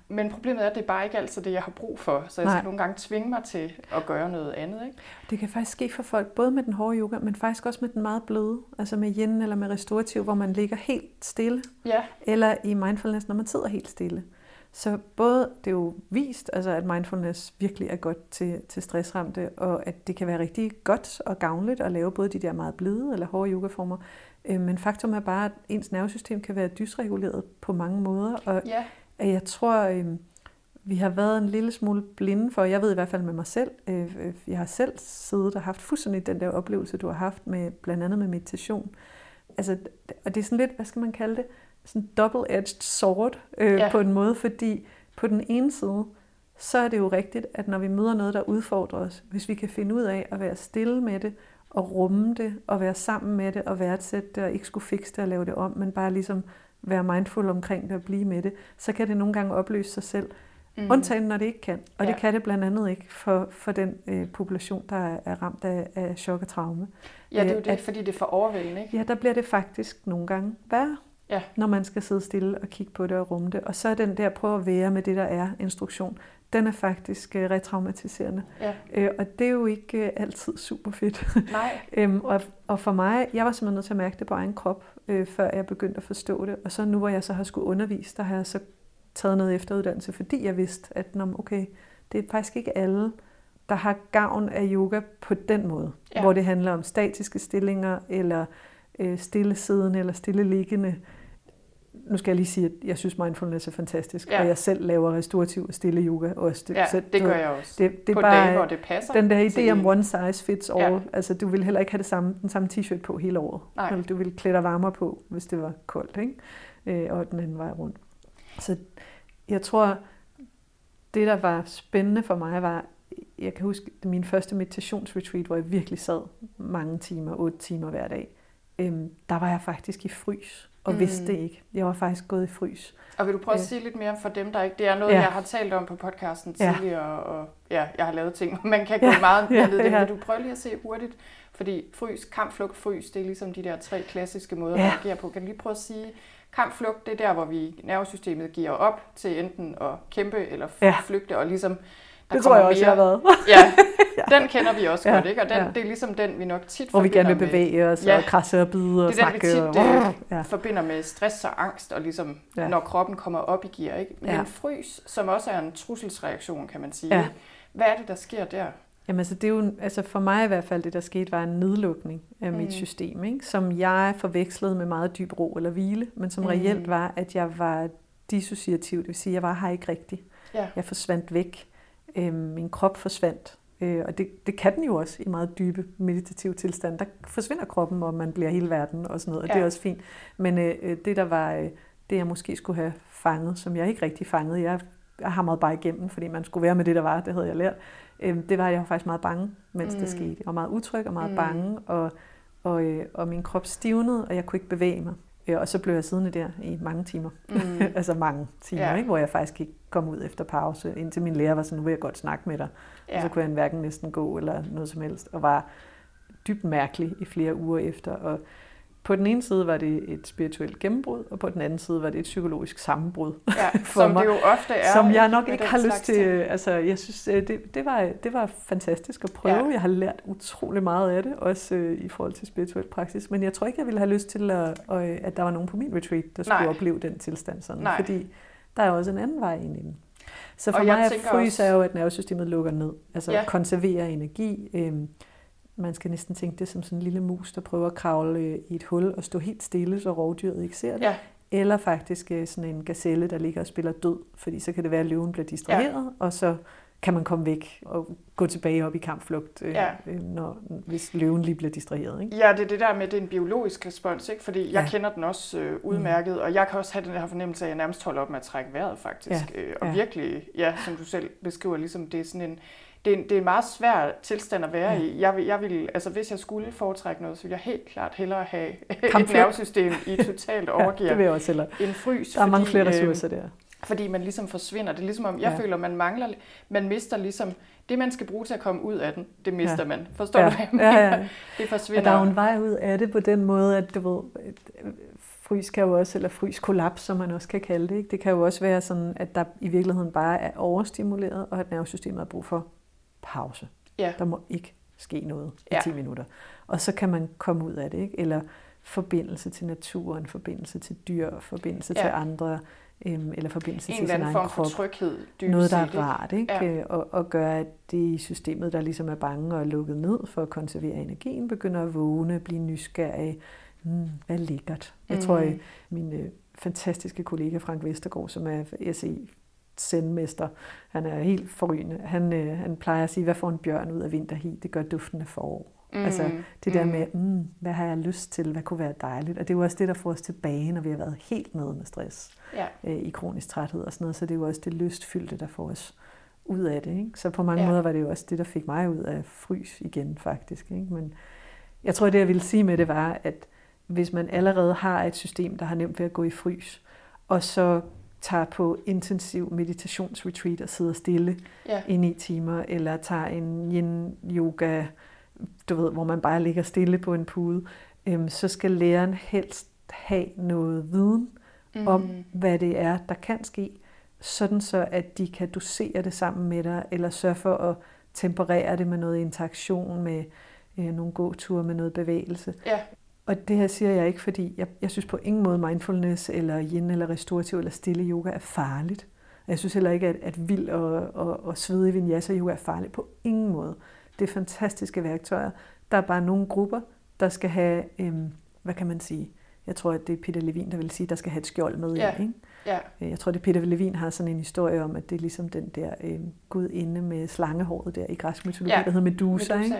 Men problemet er, at det er bare ikke altid det, jeg har brug for. Så jeg skal nogle gange tvinge mig til at gøre noget andet. Ikke? Det kan faktisk ske for folk, både med den hårde yoga, men faktisk også med den meget bløde. Altså med yin eller med restorativ, hvor man ligger helt stille. Ja. Eller i mindfulness, når man sidder helt stille. Så både det er jo vist, altså at mindfulness virkelig er godt til stressramte, og at det kan være rigtig godt og gavnligt at lave både de der meget blide eller hårde yogaformer, men faktum er bare, at ens nervesystem kan være dysreguleret på mange måder, og jeg tror, vi har været en lille smule blinde for, jeg ved i hvert fald med mig selv, jeg har selv siddet og haft fuldstændig den der oplevelse, du har haft med blandt andet med meditation. Altså, og det er sådan lidt, hvad skal man kalde det, sådan double-edged sword på en måde, fordi på den ene side, så er det jo rigtigt, at når vi møder noget, der udfordrer os, hvis vi kan finde ud af at være stille med det, og rumme det, og være sammen med det, og værdsætte det, og ikke skulle fikse det og lave det om, men bare ligesom være mindful omkring det og blive med det, så kan det nogle gange opløse sig selv. Mm. Undtagen når det ikke kan. Og det kan det blandt andet ikke for den population, der er ramt af chok og traume. Ja, det er jo det, fordi det er for overvældende, ikke? Ja, der bliver det faktisk nogle gange værre, når man skal sidde stille og kigge på det og rumme det. Og så er den der prøve at være med det, der er instruktion, den er faktisk retraumatiserende. Ja. Og det er jo ikke altid super fedt. Nej. Og for mig, jeg var simpelthen nødt til at mærke det på egen krop, før jeg begyndte at forstå det. Og så nu, hvor jeg så har skulle undervise, der har jeg så taget noget efteruddannelse, fordi jeg vidste, at okay, det er faktisk ikke alle, der har gavn af yoga på den måde, hvor det handler om statiske stillinger, eller stille siddende, eller stille liggende. Nu skal jeg lige sige, at jeg synes mindfulness er fantastisk, og jeg selv laver restaurativ og stille yoga også. Det gør jeg også. Det er på bare dage, hvor det passer. Den der idé om one size fits all. Ja. Altså, du ville heller ikke have den samme t-shirt på hele året. Nej. Eller du ville klæde dig varmere på, hvis det var koldt, ikke? Og den anden vej rundt. Så jeg tror, det der var spændende for mig var, jeg kan huske min første meditationsretreat, hvor jeg virkelig sad mange timer, 8 timer hver dag. Der var jeg faktisk i frys, og vidste det ikke. Jeg var faktisk gået i frys. Og vil du prøve at sige lidt mere for dem, der ikke... Det er noget, jeg har talt om på podcasten tidligere, og jeg har lavet ting, man kan gå meget ned i det. Vil du prøve lige at se hurtigt? Fordi frys, kamp, flugt, frys, det er ligesom de der 3 klassiske måder, at reagere på. Kan du lige prøve at sige... Kampflugt, det er der, hvor vi nervesystemet giver op til enten at kæmpe eller flygte, og ligesom der det tror jeg også, mere... jeg har været. Den kender vi også godt, ikke? Og den, det er ligesom den, vi nok tit hvor forbinder med... Hvor vi gerne vil bevæge os, og krasse og bide og snakke. Det er den, vi tit forbinder med stress og angst, og ligesom når kroppen kommer op i gear, ikke? Men frys, som også er en trusselsreaktion, kan man sige. Ja. Hvad er det, der sker der? Jamen, altså, det er jo, altså for mig i hvert fald, det der skete, var en nedlukning af mit system, ikke? Som jeg forvekslede med meget dyb ro eller hvile, men som reelt var, at jeg var dissociativ, det vil sige, at jeg var her ikke rigtigt. Ja. Jeg forsvandt væk. Min krop forsvandt. Og det kan den jo også i meget dybe meditative tilstand. Der forsvinder kroppen, og man bliver hele verden og sådan noget, og det er også fint. Men det, der var det, jeg måske skulle have fanget, som jeg ikke rigtig fangede, jeg hamrede bare igennem, fordi man skulle være med det, der var, det havde jeg lært. Det var, at jeg var faktisk meget bange, mens det skete. Jeg var meget utryg og meget bange, og min krop stivnede, og jeg kunne ikke bevæge mig. Og så blev jeg siddende der i mange timer. Altså mange timer, ikke? Hvor jeg faktisk ikke kom ud efter pause, indtil min lærer var sådan, nu vil jeg godt snakke med dig. Ja. Og så kunne jeg hverken næsten gå eller noget som helst, og var dybt mærkelig i flere uger efter. Og på den ene side var det et spirituelt gennembrud, og på den anden side var det et psykologisk sammenbrud for som mig, det jo ofte er, som jeg nok ikke har lyst til. Altså, jeg synes, det var fantastisk at prøve. Jeg har lært utrolig meget af det, også i forhold til spirituel praksis. Men jeg tror ikke, jeg ville have lyst til, at der var nogen på min retreat, der skulle opleve den tilstand sådan. Nej. Fordi der er også en anden vej ind i den. Så for mig fryser jo, at nervesystemet lukker ned. Altså konserverer energi. Man skal næsten tænke det som sådan en lille mus, der prøver at kravle i et hul og stå helt stille, så rovdyret ikke ser det. Ja. Eller faktisk sådan en gazelle, der ligger og spiller død, fordi så kan det være, at løven bliver distraheret, og så kan man komme væk og gå tilbage op i kampflugt, hvis løven lige bliver distraheret. Ikke? Ja, det er det der med, det er en biologisk respons, ikke? Fordi jeg kender den også udmærket, og jeg kan også have den her fornemmelse af, at jeg nærmest holder op med at trække vejret faktisk. Og virkelig, som du selv beskriver, ligesom det er sådan en... Det er en meget svær tilstand at være i. Jeg vil, altså hvis jeg skulle foretrække noget, så ville jeg helt klart hellere have et nervesystem i totalt overgear end frys. Der er mange flere ressourcer der. Fordi man ligesom forsvinder. Det er ligesom om, jeg føler, man mister ligesom det, man skal bruge til at komme ud af den. Det mister man. Forstår du, hvad jeg mener? Ja. Det forsvinder. Og der er jo en vej ud af det på den måde, at du ved, frys kan jo også, eller fryskollaps, som man også kan kalde det. Ikke? Det kan jo også være sådan, at der i virkeligheden bare er overstimuleret, og at nervesystemet har brug for pause. Ja. Der må ikke ske noget i 10 minutter. Og så kan man komme ud af det, ikke? Eller forbindelse til naturen, forbindelse til dyr, forbindelse til andre, eller forbindelse til sin egen krop. En form for tryghed. Noget, der er rart, ikke? Ja. Og gør, at det systemet, der ligesom er bange og er lukket ned for at konservere energien, begynder at vågne, blive nysgerrig. Hvad lækkert. Jeg tror, at min fantastiske kollega Frank Vestergaard, som er SI, sendmester. Han er helt forrygende. Han plejer at sige, hvad får en bjørn ud af vinterhi? Det gør duften af forår. Altså det der med, hvad har jeg lyst til? Hvad kunne være dejligt? Og det er jo også det, der får os tilbage, når vi har været helt nede med stress i kronisk træthed og sådan noget. Så det er jo også det lystfyldte, der får os ud af det. Ikke? Så på mange måder var det jo også det, der fik mig ud af frys igen faktisk. Ikke? Men jeg tror, det jeg ville sige med det var, at hvis man allerede har et system, der har nemt ved at gå i frys, og så tager på intensiv meditationsretreat og sidder stille i 9 timer, eller tager en yin-yoga, hvor man bare ligger stille på en pude, så skal læreren helst have noget viden om, hvad det er, der kan ske, sådan så, at de kan dosere det sammen med dig, eller sørge for at temperere det med noget interaktion, med nogle gåture, med noget bevægelse. Ja. Og det her siger jeg ikke, fordi jeg synes på ingen måde mindfulness, eller yin, eller restorativ, eller stille yoga er farligt. Jeg synes heller ikke, at vild og svedig vinyasa yoga er farligt. På ingen måde. Det er fantastiske værktøjer. Der er bare nogle grupper, der skal have, hvad kan man sige, jeg tror, at det er Peter Levine, der vil sige, der skal have et skjold med. Ja. Ikke? Ja. Jeg tror, det Peter Levine har sådan en historie om, at det er ligesom den der gudinde med slangehåret der i græsk mytologi, der hedder Medusa. Ikke?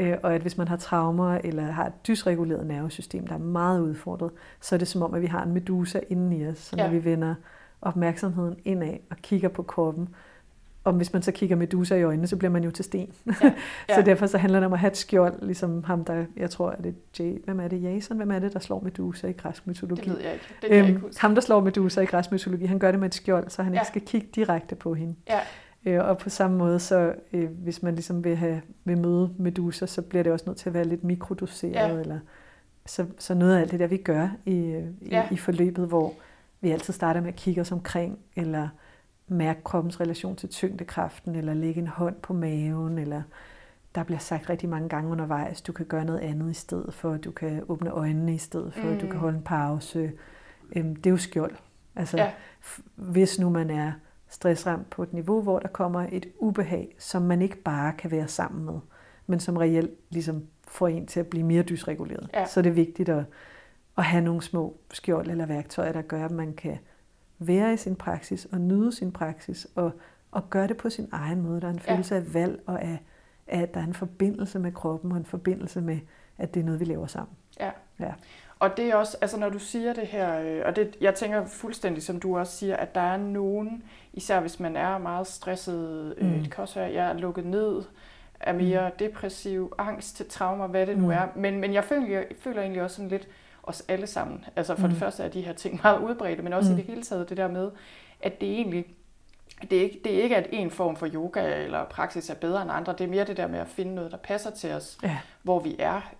Ja. Og at hvis man har traumer eller har et dysreguleret nervesystem, der er meget udfordret, så er det som om, at vi har en Medusa inden i os. Så når vi vender opmærksomheden indad og kigger på kroppen, og hvis man så kigger Medusa i øjnene, så bliver man jo til sten. Ja, ja. Så derfor så handler det om at have et skjold, ligesom ham der, jeg tror, at det hvem er det, Jason? Hvem er det, der slår Medusa i græsk mytologi? Det ved jeg ikke. Det kan jeg ikke huske. Ham, der slår Medusa i græsk mytologi, han gør det med et skjold, så han ikke skal kigge direkte på hende. Ja. Og på samme måde, så hvis man ligesom vil møde Medusa, så bliver det også nødt til at være lidt mikrodoseret. Ja. Eller, så noget af alt det der, vi gør i forløbet, hvor vi altid starter med at kigge os omkring, eller mærke kroppens relation til tyngdekraften, eller lægge en hånd på maven, eller der bliver sagt rigtig mange gange undervejs, du kan gøre noget andet i stedet for, du kan åbne øjnene i stedet for, du kan holde en pause. Det er jo skjold. Altså, hvis nu man er stressramt på et niveau, hvor der kommer et ubehag, som man ikke bare kan være sammen med, men som reelt ligesom får en til at blive mere dysreguleret, så er det vigtigt at have nogle små skjold eller værktøjer, der gør, at man kan være i sin praksis og nyde sin praksis og gøre det på sin egen måde. Der er en følelse af valg og af, at der er en forbindelse med kroppen og en forbindelse med, at det er noget, vi laver sammen. Ja. Ja. Og det er også, altså når du siger det her, og det, jeg tænker fuldstændig, som du også siger, at der er nogen, især hvis man er meget stresset, det kan også være, at jeg er lukket ned, er mere depressiv, angst, traumer, hvad det nu er. Men jeg føler egentlig også sådan lidt, os alle sammen. Altså for det første er de her ting meget udbredte, men også i det hele taget det der med, at det egentlig, det er ikke at en form for yoga eller praksis er bedre end andre, det er mere det der med at finde noget, der passer til os, hvor vi er,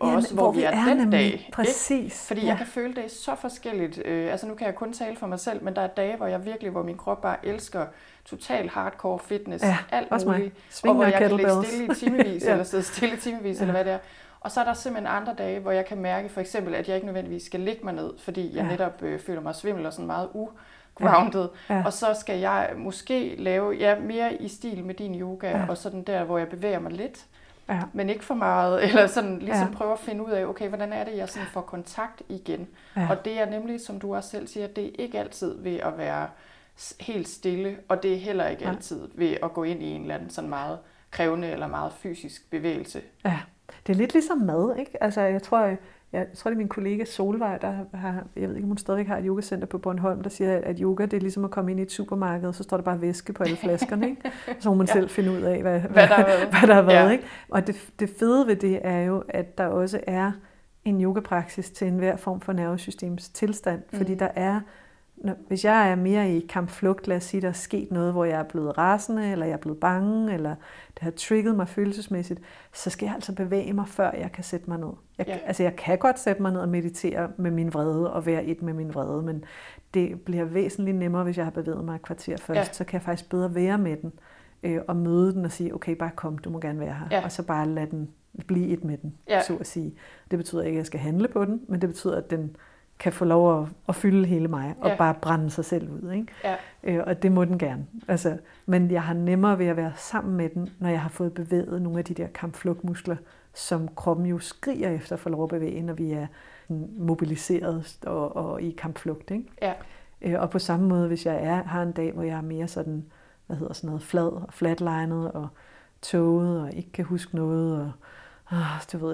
og også hvor vi er den dag. Præcis. Fordi jeg kan føle, det er så forskelligt. Altså nu kan jeg kun tale for mig selv, men der er dage, hvor jeg virkelig, hvor min krop bare elsker total hardcore fitness, alt muligt, og hvor jeg kan ligge stille i timevis, eller sidde stille i timevis, eller hvad det er. Og så er der simpelthen andre dage, hvor jeg kan mærke for eksempel, at jeg ikke nødvendigvis skal ligge mig ned, fordi jeg netop føler mig svimmel og sådan meget ugrounded. Ja. Ja. Og så skal jeg måske lave mere i stil med din yoga, og sådan der, hvor jeg bevæger mig lidt, men ikke for meget, eller sådan ligesom prøve at finde ud af, okay, hvordan er det, jeg sådan får kontakt igen. Ja. Og det er nemlig, som du også selv siger, det er ikke altid ved at være helt stille, og det er heller ikke altid ved at gå ind i en eller anden sådan meget krævende eller meget fysisk bevægelse. Ja. Det er lidt ligesom mad, ikke? Altså, jeg tror, det er min kollega Solvej, der har, jeg ved ikke, om hun stadigvæk har et yogacenter på Bornholm, der siger, at yoga, det er ligesom at komme ind i et supermarked, så står der bare væske på alle flaskerne, ikke? Så må man selv finde ud af, hvad der har været, ikke? Og det fede ved det er jo, at der også er en yogapraksis til enhver form for nervesystems tilstand, fordi der er, hvis jeg er mere i kampflugt, lad os sige, der er sket noget, hvor jeg er blevet rasende, eller jeg er blevet bange, eller det har trigget mig følelsesmæssigt, så skal jeg altså bevæge mig, før jeg kan sætte mig ned. Altså, jeg kan godt sætte mig ned og meditere med min vrede, og være et med min vrede, men det bliver væsentligt nemmere, hvis jeg har bevæget mig et kvarter først, så kan jeg faktisk bedre være med den, og møde den og sige, okay, bare kom, du må gerne være her, og så bare lade den blive et med den, så at sige. Det betyder ikke, at jeg skal handle på den, men det betyder, at den kan få lov at fylde hele mig, og bare brænde sig selv ud, ikke? Ja. Og det må den gerne. Altså, men jeg har nemmere ved at være sammen med den, når jeg har fået bevæget nogle af de der kampflugtmuskler, som kroppen jo skriger efter at få lov at bevæge, når vi er mobiliseret og i kampflugt, ikke? Ja. Og på samme måde, hvis jeg har en dag, hvor jeg er mere sådan, flad og flatlinet og tåget, og ikke kan huske noget, og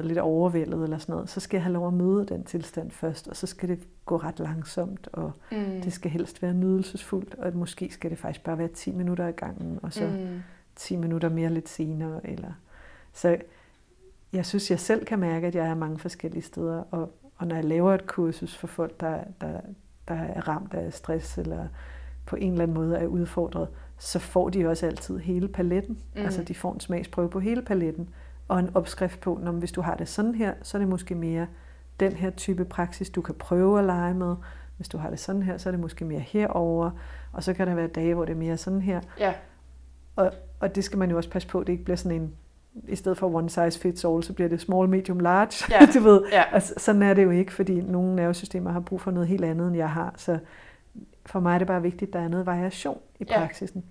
lidt overvældet eller sådan noget, så skal jeg have lov at møde den tilstand først, og så skal det gå ret langsomt, og det skal helst være nydelsesfuldt, og måske skal det faktisk bare være 10 minutter ad gangen, og så 10 minutter mere lidt senere. Så jeg synes, jeg selv kan mærke, at jeg er mange forskellige steder, og Og når jeg laver et kursus for folk, der er ramt af stress eller på en eller anden måde er udfordret, så får de også altid hele paletten. Mm. Altså de får en smagsprøve på hele paletten og en opskrift på, når hvis du har det sådan her, så er det måske mere den her type praksis, du kan prøve at lege med. Hvis du har det sådan her, så er det måske mere herover, og så kan der være dage, hvor det er mere sådan her. Ja. Og det skal man jo også passe på, det ikke bliver sådan en, i stedet for one size fits all, så bliver det small, medium, large. Ja. Du ved. Ja. Og sådan er det jo ikke, fordi nogle nervesystemer har brug for noget helt andet, end jeg har. Så for mig er det bare vigtigt, at der er noget variation i praksisen.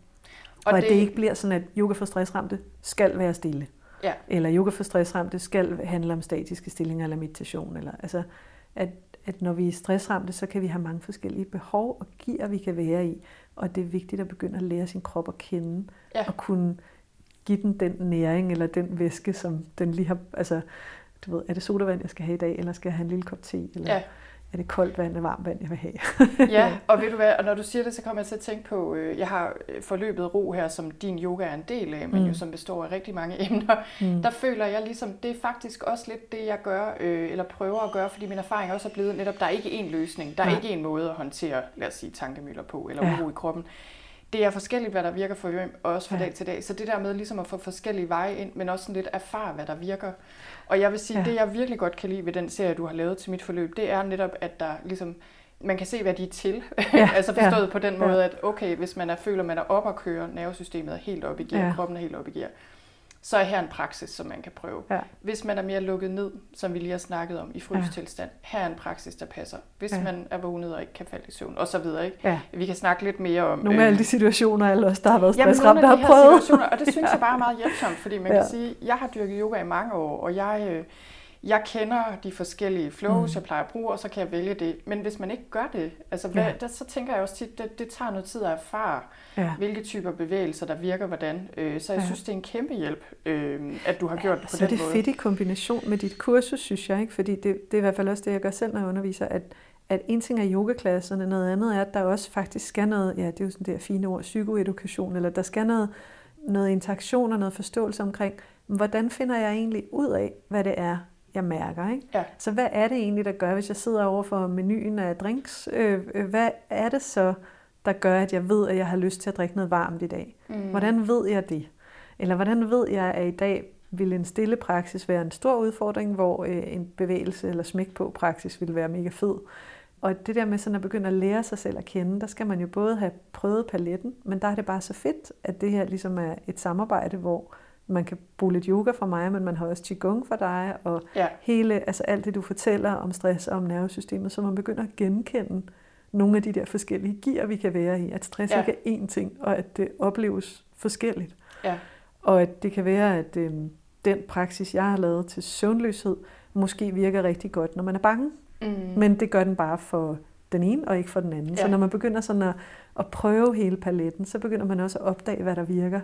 Og at det ikke bliver sådan, at yoga for stressramte skal være stille. Ja. Eller yoga for stressramte skal handle om statiske stillinger eller meditation. Eller, altså, at når vi er stressramte, så kan vi have mange forskellige behov og gear, vi kan være i. Og det er vigtigt at begynde at lære sin krop at kende. Ja. Og kunne give den næring eller den væske, som den lige har... Altså, du ved, er det sodavand, jeg skal have i dag, eller skal jeg have en lille kop te? Eller er det koldt vand eller varmt vand, jeg vil have? Ja, og ved du hvad, og når du siger det, så kommer jeg til at tænke på, jeg har forløbet Ro her, som din yoga er en del af, men jo som består af rigtig mange emner. Mm. Der føler jeg ligesom, det er faktisk også lidt det, jeg gør, eller prøver at gøre, fordi min erfaring også er blevet netop, der er ikke én løsning, der er ikke én måde at håndtere, lad os sige, tankemøller på, eller uro i kroppen. Det er forskelligt, hvad der virker for hvem, også fra dag til dag. Så det der med ligesom at få forskellige veje ind, men også sådan lidt erfare, hvad der virker. Og jeg vil sige, det jeg virkelig godt kan lide ved den serie, du har lavet til mit forløb, det er netop, at der ligesom, man kan se, hvad de er til. Ja. Altså forstået på den måde, at okay, hvis man føler, man er op og kører, nervesystemet er helt op i gear, kroppen er helt op i gear, så er her en praksis, som man kan prøve. Ja. Hvis man er mere lukket ned, som vi lige har snakket om, i frystilstand, her er en praksis, der passer. Hvis man er vågnet og ikke kan falde i søvn, og så videre, ikke? Ja. Vi kan snakke lidt mere om... Nogle af alle de situationer, alle os, der har været stressramt, der har prøvet. Situationer, og det synes jeg bare er meget hjælpsomt, fordi man kan sige, jeg har dyrket yoga i mange år, og jeg kender de forskellige flows, jeg plejer at bruge, og så kan jeg vælge det. Men hvis man ikke gør det, altså, så tænker jeg også tit, det tager noget tid at erfare, hvilke typer bevægelser, der virker hvordan. Så jeg synes, det er en kæmpe hjælp, at du har gjort det på den måde. Så er det fedt i kombination med dit kursus, synes jeg, ikke? Fordi det er i hvert fald også det, jeg gør selv, når jeg underviser, at en ting er yogaklasserne, noget andet er, at der også faktisk skal noget, ja, det er jo sådan det her fine ord, psykoedukation, eller der skal noget interaktion og noget forståelse omkring, hvordan finder jeg egentlig ud af, hvad det er, jeg mærker, ikke? Ja. Så hvad er det egentlig, der gør, hvis jeg sidder over for menuen af drinks? Hvad er det så, der gør, at jeg ved, at jeg har lyst til at drikke noget varmt i dag? Mm. Hvordan ved jeg det? Eller hvordan ved jeg, at i dag vil en stille praksis være en stor udfordring, hvor en bevægelse eller smæk på praksis vil være mega fed? Og det der med sådan at begynde at lære sig selv at kende, der skal man jo både have prøvet paletten, men der er det bare så fedt, at det her ligesom er et samarbejde, hvor man kan bruge lidt yoga for mig, men man har også Qigong for dig, og altså alt det, du fortæller om stress og om nervesystemet, så man begynder at genkende nogle af de der forskellige gear, vi kan være i. At stress ikke er én ting, og at det opleves forskelligt. Ja. Og at det kan være, at den praksis, jeg har lavet til søvnløshed, måske virker rigtig godt, når man er bange. Mm. Men det gør den bare for den ene, og ikke for den anden. Ja. Så når man begynder sådan at prøve hele paletten, så begynder man også at opdage, hvad der virker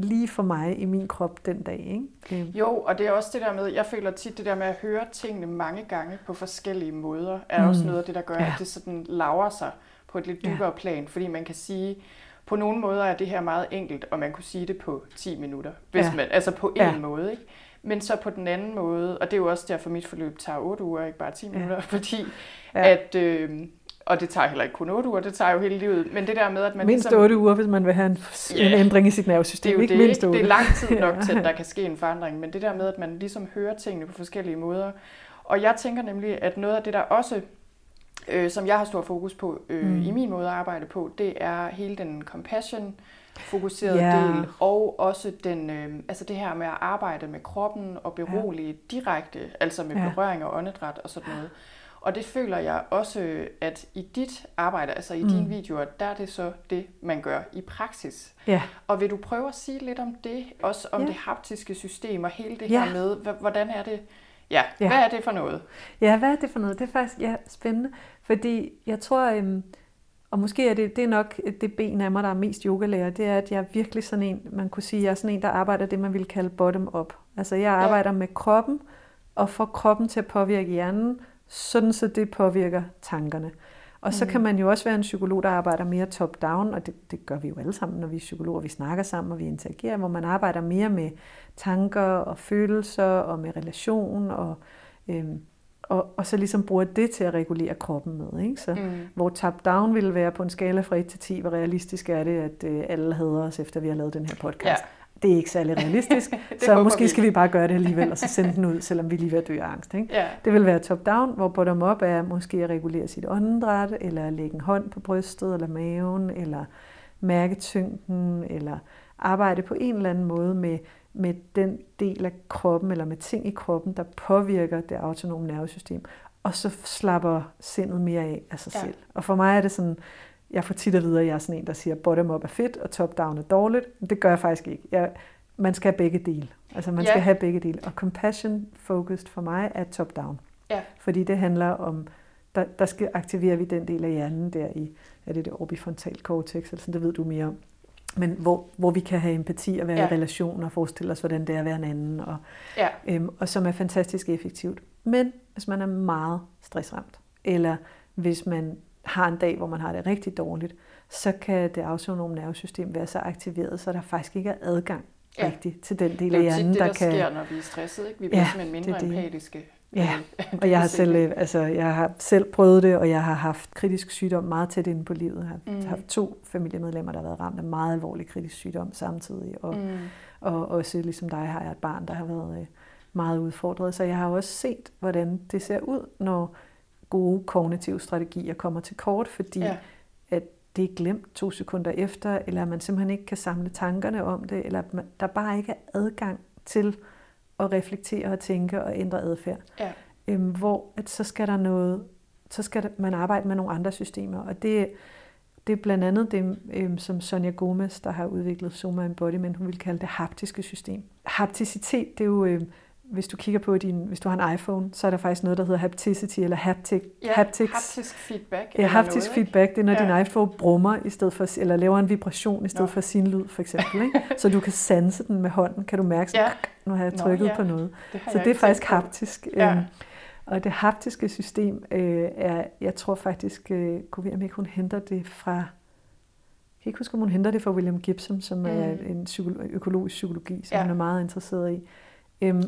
lige for mig i min krop den dag. Ikke? Jo, og det er også det der med, jeg føler tit det der med at høre tingene mange gange på forskellige måder, er også noget af det, der gør, at det sådan laver sig på et lidt dybere plan, fordi man kan sige, på nogle måder er det her meget enkelt, og man kunne sige det på 10 minutter, hvis man, altså på en måde, ikke? Men så på den anden måde, og det er jo også derfor, mit forløb tager 8 uger, ikke bare 10 minutter, fordi at... og det tager heller ikke kun 8 uger, det tager jo hele livet. Men det der med, at man... Mindst 8 uger, hvis man vil have en ændring i sit nervesystem. Det er jo det. Det er lang tid nok til, at der kan ske en forandring. Men det der med, at man ligesom hører tingene på forskellige måder. Og jeg tænker nemlig, at noget af det, der også, som jeg har stor fokus på i min måde at arbejde på, det er hele den compassion-fokuserede del. Og også den, altså det her med at arbejde med kroppen og berolige direkte, altså med berøring og åndedræt og sådan noget. Og det føler jeg også, at i dit arbejde, altså i dine videoer, der er det så det, man gør i praksis. Yeah. Og vil du prøve at sige lidt om det, også om det haptiske system og hele det her med, hvordan er det, hvad er det for noget? Ja, hvad er det for noget? Det er faktisk spændende, fordi jeg tror, og måske er det er nok det ben af mig, der er mest yogalærer, det er, at jeg er virkelig sådan en, man kunne sige, jeg er sådan en, der arbejder det, man ville kalde bottom-up. Altså jeg arbejder med kroppen, og får kroppen til at påvirke hjernen, sådan så det påvirker tankerne. Og så kan man jo også være en psykolog, der arbejder mere top-down, og det gør vi jo alle sammen, når vi er psykologer, vi snakker sammen, og vi interagerer, hvor man arbejder mere med tanker og følelser, og med relation, og og så ligesom bruger det til at regulere kroppen med. Ikke? Så, hvor top-down ville være på en skala fra 1 til 10, hvor realistisk er det, at alle hader os, efter vi har lavet den her podcast. Ja. Det er ikke særlig realistisk, så måske vi skal vi bare gøre det alligevel, og så sende den ud, selvom vi lige ved at dø af angst. Ikke? Ja. Det vil være top-down, hvor bottom-up er måske at regulere sit åndedræt, eller lægge en hånd på brystet, eller maven, eller mærke tyngden, eller arbejde på en eller anden måde med den del af kroppen, eller med ting i kroppen, der påvirker det autonome nervesystem, og så slapper sindet mere af sig selv. Og for mig er det sådan, jeg får tit at vide, at jeg er sådan en, der siger, bottom up er fedt, og top down er dårligt. Men det gør jeg faktisk ikke. Man skal have begge dele. Altså man skal have begge dele. Og compassion focused for mig er top down. Yeah. Fordi det handler om, der skal aktivere vi den del af hjernen der i, er det orbifrontale cortex, eller sådan, det ved du mere om. Men hvor vi kan have empati og være i relation og forestille os, hvordan det er at være en anden. Og som er fantastisk effektivt. Men hvis man er meget stressramt, eller hvis man har en dag, hvor man har det rigtig dårligt, så kan det autonome nervesystem være så aktiveret, så der faktisk ikke er adgang rigtig til den del af hjernen, der kan... Det er det, der sker, når vi er stresset, ikke? Vi bliver simpelthen mindre empatiske. Ja, og jeg har selv, prøvet det, og jeg har haft kritisk sygdom meget tæt inde på livet. Jeg har haft 2 familiemedlemmer, der har været ramt af meget alvorlig kritisk sygdom samtidig, og også ligesom dig har jeg et barn, der har været meget udfordret. Så jeg har også set, hvordan det ser ud, når gode kognitive strategier kommer til kort, fordi at det er glemt 2 sekunder efter, eller man simpelthen ikke kan samle tankerne om det, eller der bare ikke er adgang til at reflektere og tænke og ændre adfærd. Ja. Hvor at så skal man arbejde med nogle andre systemer, og det er blandt andet det, som Sonja Gomez, der har udviklet Soma Embodiment, hun vil kalde det haptiske system. Hapticitet, det er jo... Hvis du kigger på hvis du har en iPhone, så er der faktisk noget, der hedder hapticity eller haptics. Haptisk feedback. Ja, haptisk feedback, det er, når din iPhone brummer i stedet for, eller laver en vibration i stedet for sin lyd, for eksempel. Ikke? Så du kan sanse den med hånden. Kan du mærke, sådan, nu har jeg trykket på noget. Så det er faktisk haptisk. Ja. Og det haptiske system er, jeg tror faktisk, kunne vi, om ikke hun henter det fra... Jeg kan ikke huske, om hun henter det fra William Gibson, som er en økologisk psykologi, som hun er meget interesseret i.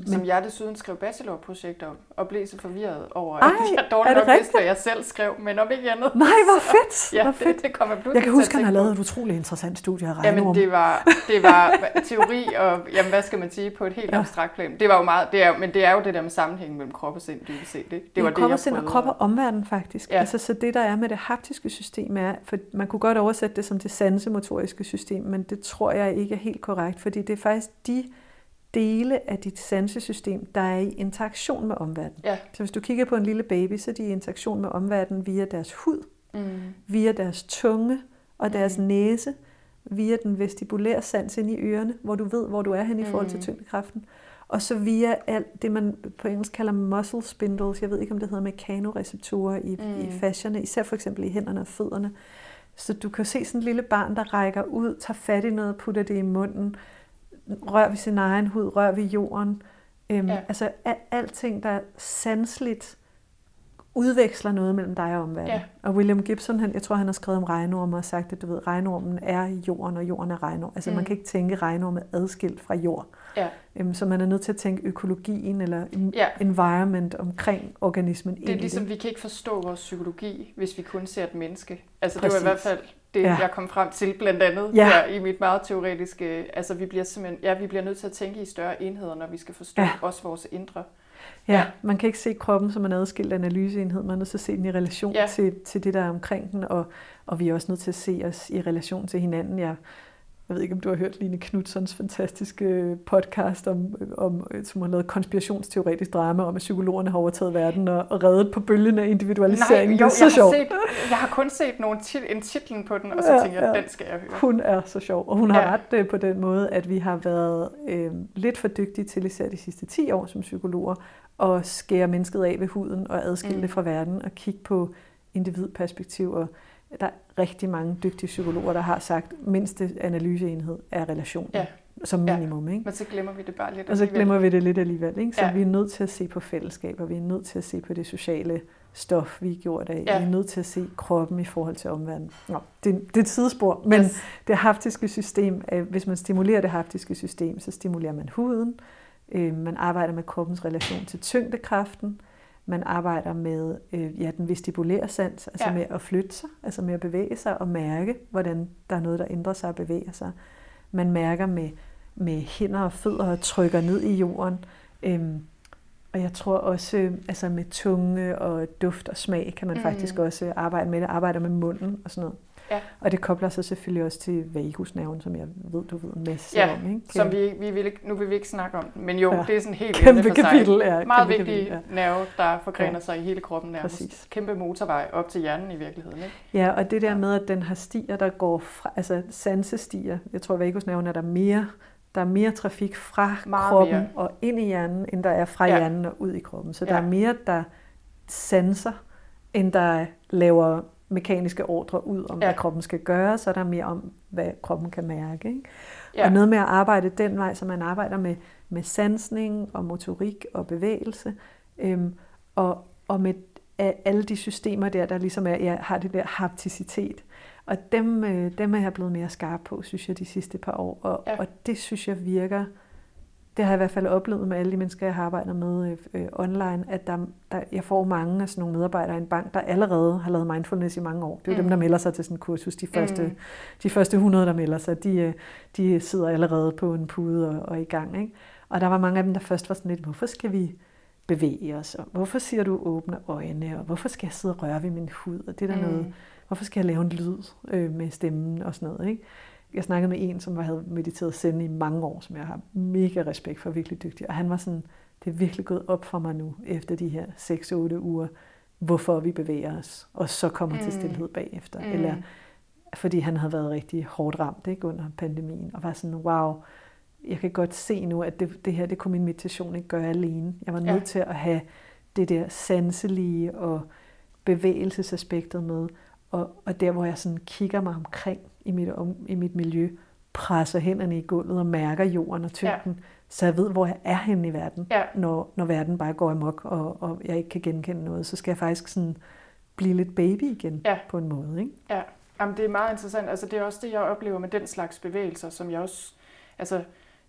Som jeg desuden skrev bachelorprojekt om, og blev så forvirret over, at jeg dårligt nok vidste, hvad jeg selv skrev, men om ikke andet. Nej, hvor fedt! Ja, hvor fedt. Det kom jeg kan huske, at han har lavet et utroligt interessant studie af regnorm. Jamen, det var teori og, jamen, hvad skal man sige, på et helt abstrakt plan. Det var jo meget, men det er jo det der med sammenhængen mellem krop og sind, dybest set. Det var det, krop og sind og krop og omverden, faktisk. Ja. Altså, så det, der er med det haptiske system, er, for man kunne godt oversætte det som det sansemotoriske system, men det tror jeg ikke er helt korrekt, fordi det er faktisk dele af dit sansesystem, der er i interaktion med omverdenen. Ja. Så hvis du kigger på en lille baby, så er de i interaktion med omverdenen via deres hud, via deres tunge og deres næse, via den vestibulære sans ind i ørerne, hvor du ved, hvor du er hen i forhold til tyngdekraften, og så via alt det, man på engelsk kalder muscle spindles, jeg ved ikke, om det hedder mekanoreceptorer i fascierne, især for eksempel i hænderne og fødderne. Så du kan se sådan et lille barn, der rækker ud, tager fat i noget, putter det i munden, rør ved sin egen hud, rør ved jorden. Altså alting, der sanseligt udveksler noget mellem dig og omverdenen. Ja. Og William Gibson, jeg tror, han har skrevet om regnormen og sagt, at du ved, regnormen er i jorden, og jorden er regnormen. Altså man kan ikke tænke regnormen adskilt fra jord. Ja. Så man er nødt til at tænke økologien eller environment omkring organismen. Det er ligesom, vi kan ikke forstå vores psykologi, hvis vi kun ser et menneske. Altså Præcis. Det var i hvert fald... Det, jeg kom frem til, blandt andet her i mit meget teoretiske... Altså, vi bliver nødt til at tænke i større enheder, når vi skal forstå også vores indre. Ja, man kan ikke se kroppen som en adskilt analyseenhed. Man er nødt til at se den i relation til det, der er omkring den. Og vi er også nødt til at se os i relation til hinanden. Jeg ved ikke, om du har hørt Line Knudsons fantastiske podcast, som har lavet konspirationsteoretisk drama om, at psykologerne har overtaget verden og reddet på bølgen af individualiseringen. Nej, jo, det er så sjovt. Jeg har kun set en titlen på den, og så tænker jeg, den skal jeg høre. Hun er så sjov, og hun har ret på den måde, at vi har været lidt for dygtige til især de sidste 10 år som psykologer, og skære mennesket af ved huden og adskille det fra verden og kigge på individperspektiv. Og der er rigtig mange dygtige psykologer, der har sagt, at mindste analyseenhed er relationen som minimum. Ikke? Men så glemmer vi det bare lidt alligevel. Og så glemmer vi det lidt alligevel. Ikke? Så vi er nødt til at se på fællesskaber, vi er nødt til at se på det sociale stof, vi er gjort af. Vi er nødt til at se kroppen i forhold til omverdenen. Nå, det er et sidespor, men det haptiske system, hvis man stimulerer det haptiske system, så stimulerer man huden, man arbejder med kroppens relation til tyngdekraften, Man arbejder med den vestibulære sans, altså med at flytte sig, altså med at bevæge sig og mærke, hvordan der er noget, der ændrer sig og bevæger sig. Man mærker med hænder og fødder og trykker ned i jorden. Og jeg tror også, altså med tunge og duft og smag, kan man faktisk også arbejde med det. Arbejder med munden og sådan noget. Ja. Og det kobler sig selvfølgelig også til vagusnerven, som jeg ved, du ved en masse om. Ikke? Som nu vil vi ikke snakke om, men jo, det er sådan helt kæmpe for sig. Kapitel, meget vigtig nerve, der forgrener sig i hele kroppen nærmest. Kæmpe motorvej op til hjernen i virkeligheden. Ikke? Ja, og det der med, at den har stier, der går fra, altså sansestier. Jeg tror, at vagusnerven er der er mere trafik fra kroppen og ind i hjernen, end der er fra hjernen og ud i kroppen. Så der er mere, der sanser, end der laver mekaniske ordre ud om, hvad kroppen skal gøre, så er der mere om, hvad kroppen kan mærke. Ikke? Ja. Og noget med at arbejde den vej, så man arbejder med sansning og motorik og bevægelse, og med alle de systemer der ligesom har det der hapticitet. Og dem er jeg blevet mere skarp på, synes jeg, de sidste par år. Og det synes jeg virker. Det har jeg i hvert fald oplevet med alle de mennesker, jeg har arbejdet med online, at jeg får mange af sådan nogle medarbejdere i en bank, der allerede har lavet mindfulness i mange år. Det er jo dem, der melder sig til sådan et kursus. De første 100, der melder sig, de sidder allerede på en pude og i gang. Ikke? Og der var mange af dem, der først var sådan lidt, hvorfor skal vi bevæge os? Og hvorfor siger du åbne øjne? Og hvorfor skal jeg sidde og røre ved min hud? Og det er der noget. Hvorfor skal jeg lave en lyd med stemmen og sådan noget, ikke? Jeg snakkede med en, som havde mediteret zen i mange år, som jeg har mega respekt for, virkelig dygtig. Og han var sådan, det er virkelig gået op for mig nu, efter de her 6-8 uger, hvorfor vi bevæger os, og så kommer til stillhed bagefter. Eller fordi han havde været rigtig hårdt ramt, ikke, under pandemien, og var sådan, wow, jeg kan godt se nu, at det her, det kunne min meditation ikke gøre alene. Jeg var nødt til at have det der sanselige og bevægelsesaspektet med, og der, hvor jeg sådan kigger mig omkring i mit miljø, presser hænderne i gulvet og mærker jorden og tyngden, så jeg ved, hvor jeg er henne i verden. Ja. Når verden bare går amok, og jeg ikke kan genkende noget, så skal jeg faktisk sådan blive lidt baby igen på en måde. Ikke? Ja, jamen, det er meget interessant. Altså, det er også det, jeg oplever med den slags bevægelser, som jeg også... Altså,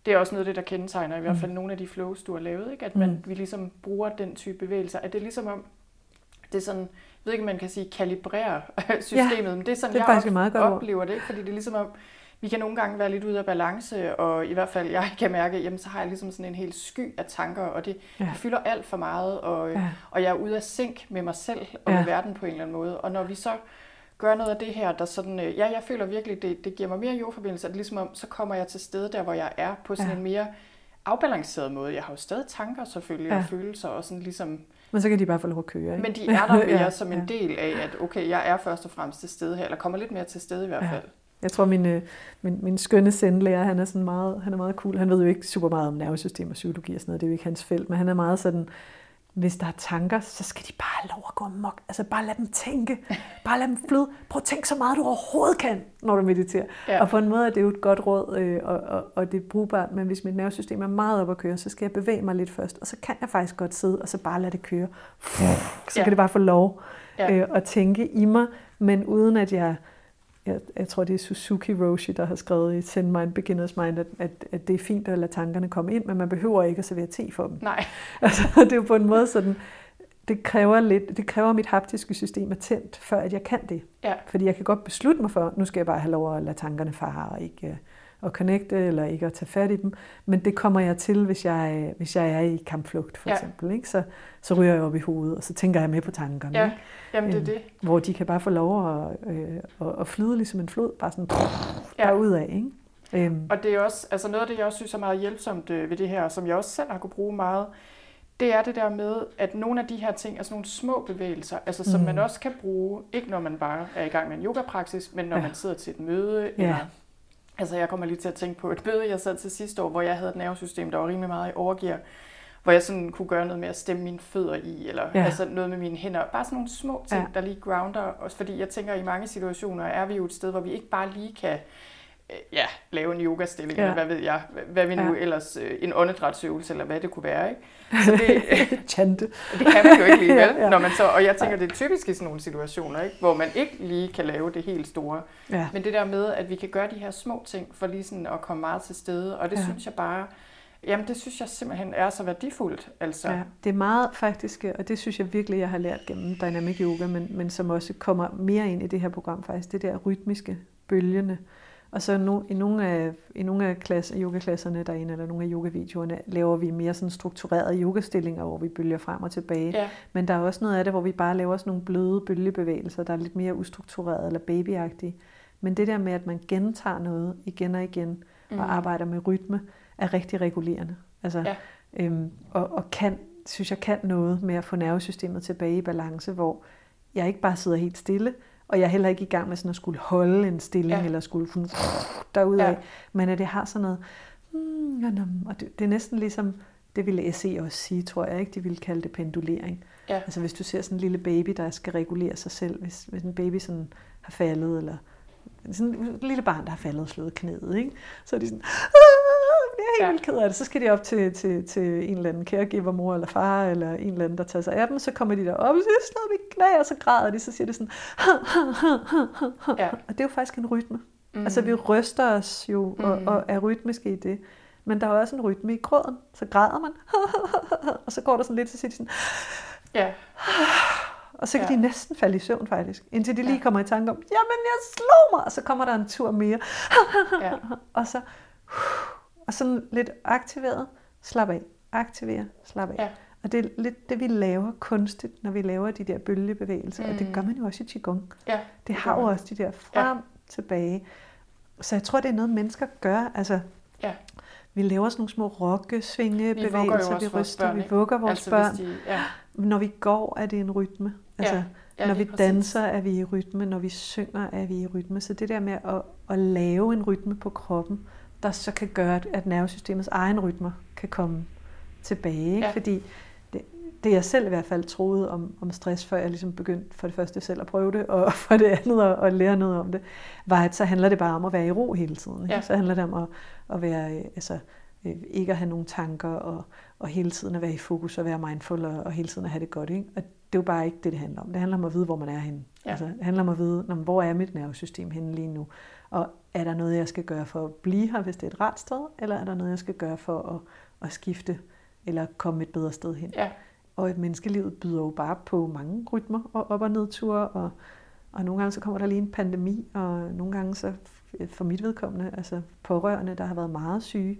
det er også noget af det, der kendetegner i hvert fald nogle af de flows, du har lavet, ikke? At vi ligesom bruger den type bevægelser. At det er ligesom om, det er sådan... Jeg ved ikke, man kan sige kalibrere systemet, men det er sådan, jeg oplever det, ikke? Fordi det er ligesom, at vi kan nogle gange være lidt ude af balance, og i hvert fald jeg kan mærke, jamen så har jeg ligesom sådan en hel sky af tanker, og det fylder alt for meget, og jeg er ude af sync med mig selv og med verden på en eller anden måde. Og når vi så gør noget af det her, der sådan, jeg føler virkelig, det giver mig mere jordforbindelse, at det er ligesom om, så kommer jeg til stede der, hvor jeg er, på sådan en mere afbalanceret måde. Jeg har jo stadig tanker selvfølgelig, og følelser, og sådan ligesom... Men så kan de bare få lov at køre, ikke? Men de er der mere som en del af, at okay, jeg er først og fremmest til stede her, eller kommer lidt mere til stede i hvert fald. Jeg tror, min skønne zen-lærer, han er meget cool. Han ved jo ikke super meget om nervesystem og psykologi og sådan noget, det er jo ikke hans felt, men han er meget sådan, hvis der er tanker, så skal de bare have lov at gå amok. Altså bare lad dem tænke, bare lad dem flyde. Prøv at tænke så meget, du overhovedet kan, når du mediterer. Ja. Og på en måde er det jo et godt råd, og det er brugbart, men hvis mit nervesystem er meget op at køre, så skal jeg bevæge mig lidt først, og så kan jeg faktisk godt sidde, og så bare lade det køre. Så kan det bare få lov at tænke i mig, men uden at jeg tror, det er Suzuki Roshi, der har skrevet i Zen Mind, Beginner's Mind, at det er fint at lade tankerne komme ind, men man behøver ikke at servere te for dem. Nej. Altså, det er jo på en måde sådan, det kræver mit haptiske system er tændt, før at jeg kan det. Ja. Fordi jeg kan godt beslutte mig for, nu skal jeg bare have lov at lade tankerne fare, og ikke at connecte, eller ikke at tage fat i dem. Men det kommer jeg til, hvis jeg er i kampflugt, for eksempel. Ikke? Så ryger jeg op i hovedet, og så tænker jeg med på tankerne. Ja. Jamen, det er det. Hvor de kan bare få lov at flyde ligesom en flod, bare sådan derudad. Ikke? Og det er også, altså noget af det, jeg også synes er meget hjælpsomt ved det her, og som jeg også selv har kunne bruge meget, det er det der med, at nogle af de her ting er sådan nogle små bevægelser, altså som man også kan bruge, ikke når man bare er i gang med en yogapraksis, men når man sidder til et møde, eller... Altså, jeg kommer lige til at tænke på et møde, jeg sad til sidste år, hvor jeg havde et nervesystem, der var rimelig meget i overgear, hvor jeg sådan kunne gøre noget med at stemme mine fødder i, eller altså noget med mine hænder. Bare sådan nogle små ting, der lige grounder os, fordi jeg tænker, i mange situationer er vi jo et sted, hvor vi ikke bare lige kan lave en yogastilling, eller hvad ved jeg, hvad vi nu ellers, en åndedrætsøvelse, eller hvad det kunne være, ikke? Så det, chante. Det kan man jo ikke lige, vel? Når man så, og jeg tænker, det er typisk i sådan nogle situationer, ikke? Hvor man ikke lige kan lave det helt store. Ja. Men det der med, at vi kan gøre de her små ting, for lige sådan at komme meget til stede, og det synes jeg bare, Jamen, det synes jeg simpelthen er så værdifuldt. Altså. Ja, det er meget faktisk, og det synes jeg virkelig, jeg har lært gennem Dynamic Yoga, men som også kommer mere ind i det her program faktisk, det der rytmiske, bølgende. Og så i nogle af yogaklasserne derinde, eller nogle af yogavideoerne, laver vi mere sådan strukturerede yogastillinger, hvor vi bølger frem og tilbage. Ja. Men der er også noget af det, hvor vi bare laver sådan nogle bløde bølgebevægelser, der er lidt mere ustrukturerede eller babyagtige. Men det der med, at man gentager noget igen og igen, og arbejder med rytme, er rigtig regulerende. Altså, ja. og kan noget med at få nervesystemet tilbage i balance, hvor jeg ikke bare sidder helt stille, og jeg er heller ikke i gang med sådan at skulle holde en stilling, ja. Eller skulle derudad, ja. Men at det har sådan noget, og det er næsten ligesom, det ville SE også sige, tror jeg, ikke? De ville kalde det pendulering. Ja. Altså hvis du ser sådan en lille baby, der skal regulere sig selv, hvis en baby sådan har faldet, eller sådan en lille barn, der har faldet og slået knæet, ikke? Så er de sådan, jeg er helt ked af det. Så skal de op til en eller anden caregiver, mor eller far, eller en eller anden, der tager sig af dem. Så kommer de der op, og så slår de knæ, og så græder de, så siger de sådan, ja. Og det er jo faktisk en rytme. Altså vi ryster os jo, og er rytmiske i det. Men der er også en rytme i gråden. Så græder man, og så går der sådan lidt, så siger de sådan, ja. Og så kan de næsten falde i søvn faktisk, indtil de lige kommer i tanke om, jamen jeg slog mig, og så kommer der en tur mere. Ja. Og så... Og sådan lidt aktiveret, slap af, aktivere, slap af. Ja. Og det er lidt det, vi laver kunstigt, når vi laver de der bølgebevægelser. Og det gør man jo også i Qigong. Ja, det har jo også de der frem tilbage. Så jeg tror, det er noget, mennesker gør. Altså, vi laver sådan nogle små rokkesvingebevægelser, vi ryster, børn, vi vugger vores børn. Når vi går, er det en rytme. Altså, når vi danser, er vi i rytme. Når vi synger, er vi i rytme. Så det der med at lave en rytme på kroppen, der så kan gøre, at nervesystemets egen rytmer kan komme tilbage. Ikke? Ja. Fordi det jeg selv i hvert fald troede om stress, før jeg ligesom begyndte for det første selv at prøve det, og for det andet at lære noget om det, var, at så handler det bare om at være i ro hele tiden. Ja. Så handler det om at være, altså, ikke at have nogen tanker, og hele tiden at være i fokus, og være mindful, og hele tiden at have det godt. Ikke? Og det er jo bare ikke det, det handler om. Det handler om at vide, hvor man er henne. Ja. Altså, det handler om at vide, hvor er mit nervesystem henne lige nu? Og er der noget, jeg skal gøre for at blive her, hvis det er et rart sted? Eller er der noget, jeg skal gøre for at skifte eller komme et bedre sted hen? Ja. Og et menneskelivet byder jo bare på mange rytmer og op- og nedture. Og nogle gange så kommer der lige en pandemi, og nogle gange så for mit vedkommende, altså pårørende, der har været meget syge.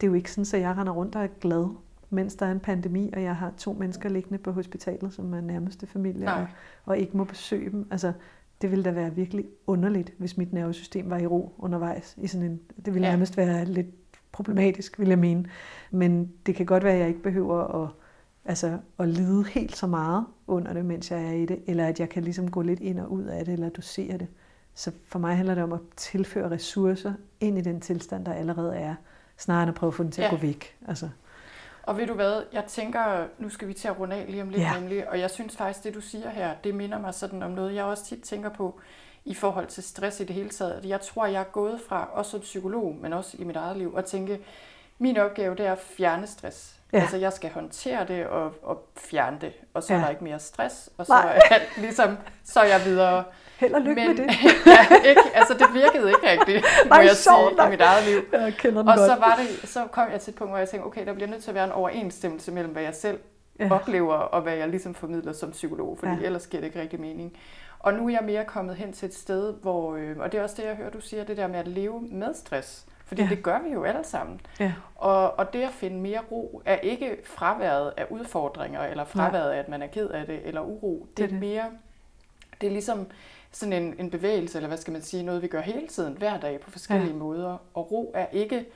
Det er jo ikke sådan, at jeg render rundt og er glad, mens der er en pandemi, og jeg har 2 mennesker liggende på hospitalet, som er nærmeste familie, og ikke må besøge dem. Altså, det ville da være virkelig underligt, hvis mit nervesystem var i ro undervejs. I sådan en, det ville nærmest være lidt problematisk, vil jeg mene. Men det kan godt være, at jeg ikke behøver at lide helt så meget under det, mens jeg er i det, eller at jeg kan ligesom gå lidt ind og ud af det, eller dosere det. Så for mig handler det om at tilføre ressourcer ind i den tilstand, der allerede er, snarere end at prøve at få den til at gå væk. Altså. Og ved du hvad, jeg tænker, nu skal vi til at runde af lige om lidt, nemlig, og jeg synes faktisk, det du siger her, det minder mig sådan om noget, jeg også tit tænker på i forhold til stress i det hele taget. Jeg tror, jeg er gået fra, også som psykolog, men også i mit eget liv, at tænke, min opgave det er at fjerne stress. Ja. Altså, jeg skal håndtere det og fjerne det, og så er der ikke mere stress, og så så er jeg videre. Held og lykke med det. Ja, ikke, altså, det virkede ikke rigtigt, må jeg sige, i mit eget liv. Jeg kender den og godt. Så kom jeg til et punkt, hvor jeg tænkte, okay, der bliver nødt til at være en overensstemmelse mellem, hvad jeg selv oplever, og hvad jeg ligesom formidler som psykolog, fordi ellers giver det ikke rigtig mening. Og nu er jeg mere kommet hen til et sted, hvor, og det er også det, jeg hører, du siger, det der med at leve med stress. Fordi det gør vi jo alle sammen. Ja. Og det at finde mere ro er ikke fraværet af udfordringer, eller fraværet af, at man er ked af det, eller uro. Det er mere, det er ligesom sådan en bevægelse, eller hvad skal man sige, noget vi gør hele tiden, hver dag på forskellige måder. Og ro er ikke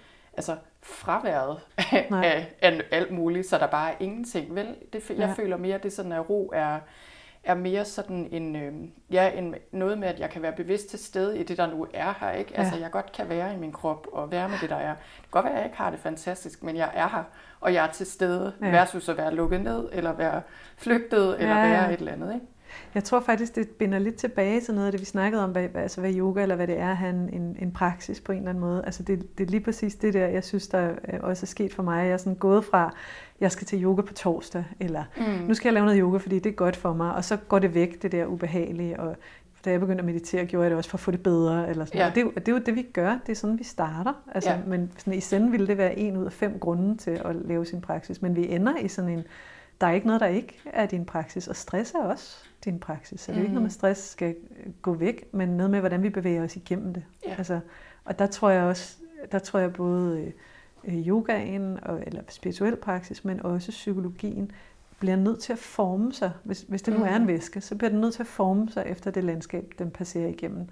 fraværet af alt muligt, så der bare er ingenting. Vel, jeg føler mere, at det sådan, at ro er mere sådan en noget med, at jeg kan være bevidst til stede i det, der nu er her, ikke? Altså, jeg godt kan være i min krop og være med det, der er. Det kan godt være, at jeg ikke har det fantastisk, men jeg er her, og jeg er til stede, versus at være lukket ned, eller være flygtet, eller være et eller andet, ikke? Jeg tror faktisk, det binder lidt tilbage til noget af det, vi snakkede om, hvad yoga eller hvad det er at have en praksis på en eller anden måde. Altså det er lige præcis det der, jeg synes, der også er sket for mig. Jeg er sådan gået fra, jeg skal til yoga på torsdag, eller nu skal jeg lave noget yoga, fordi det er godt for mig, og så går det væk, det der ubehagelige, og da jeg begyndte at meditere, gjorde jeg det også for at få det bedre. Eller sådan. Ja. Det er jo det, vi gør. Det er sådan, vi starter. Altså, ja. Men sådan, i senden ville det være 1 ud af 5 grunde til at lave sin praksis. Men vi ender i sådan en, der er ikke noget, der ikke er din praksis. Og stress er også din praksis. Så det er jo ikke noget med, stress skal gå væk, men noget med, hvordan vi bevæger os igennem det. Ja. Altså, og der tror jeg også, både yogaen, eller spirituel praksis, men også psykologien, bliver nødt til at forme sig, hvis det nu er en væske, så bliver den nødt til at forme sig efter det landskab, den passerer igennem.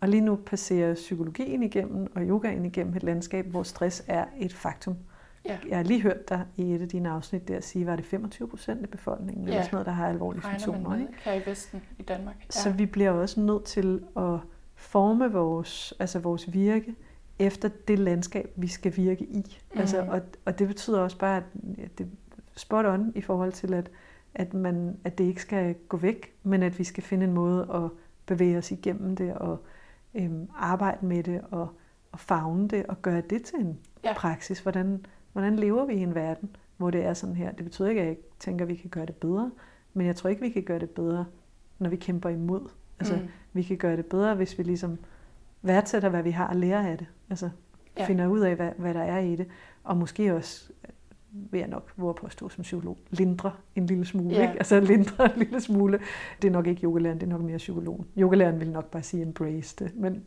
Og lige nu passerer psykologien igennem, og yogaen igennem et landskab, hvor stress er et faktum. Ja. Jeg har lige hørt dig i et af dine afsnit der sige, var det 25% af befolkningen, eller sådan noget, der har alvorlige funktioner. Ikke? Her i Vesten, i Danmark. Ja. Så vi bliver også nødt til at forme vores virke, efter det landskab, vi skal virke i. Altså, og det betyder også bare, at det spot on i forhold til, at det ikke skal gå væk, men at vi skal finde en måde at bevæge os igennem det, og arbejde med det, og favne det, og gøre det til en praksis. Hvordan lever vi i en verden, hvor det er sådan her? Det betyder ikke, at jeg ikke tænker, at vi kan gøre det bedre, men jeg tror ikke, vi kan gøre det bedre, når vi kæmper imod. Altså, vi kan gøre det bedre, hvis vi ligesom værdsætter, hvad vi har at lære af det. Altså, finder ud af, hvad der er i det. Og måske også, vil jeg nok våge på at stå som psykolog, lindre en lille smule. Ikke? Altså lindre en lille smule. Det er nok ikke yogalæreren, det er nok mere psykologen. Yogalæreren vil nok bare sige embrace det. Men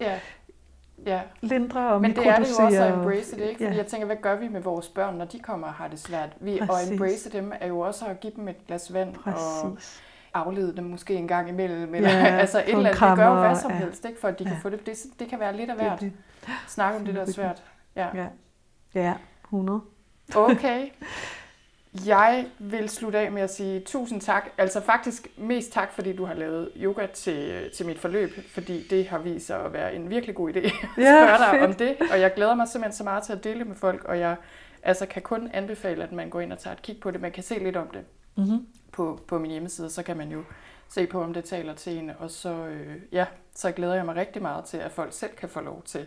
lindre og mikroducere. Men det er det jo også at embrace det, ikke? Fordi jeg tænker, hvad gør vi med vores børn, når de kommer og har det svært? At embrace dem er jo også at give dem et glas vand. Præcis. Og aflede dem måske en gang imellem, eller altså et eller andet, det gør jo hvad som helst, ikke, for at de kan få det. Det kan være lidt af hvert. Snak om det, der er svært. Ja, 100. Okay. Jeg vil slutte af med at sige 1000 tak. Altså faktisk mest tak, fordi du har lavet yoga til mit forløb, fordi det har vist sig at være en virkelig god idé at spørge dig om det, og jeg glæder mig simpelthen så meget til at dele med folk, og jeg altså kan kun anbefale, at man går ind og tager et kig på det. Man kan se lidt om det. Mm-hmm. På min hjemmeside, så kan man jo se på, om det taler til en, og så glæder jeg mig rigtig meget til, at folk selv kan få lov til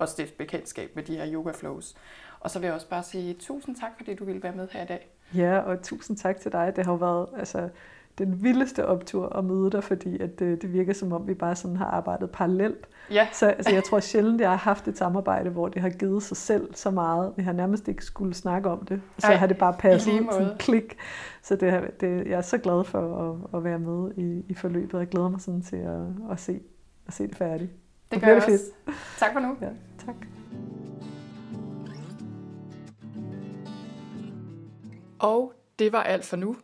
at stifte bekendtskab med de her yoga flows. Og så vil jeg også bare sige 1000 tak, fordi du ville være med her i dag. Ja, og 1000 tak til dig. Det har jo været den vildeste optur at møde dig, fordi at det virker som om, vi bare sådan har arbejdet parallelt. Ja. Så jeg tror sjældent, jeg har haft et samarbejde, hvor det har givet sig selv så meget. Vi har nærmest ikke skulle snakke om det. Så har det bare passet sådan klik. Så jeg er så glad for at være med i forløbet, og jeg glæder mig sådan til at se det færdigt. Det gør jeg også. Fedt. Tak for nu. Ja, tak. Og det var alt for nu.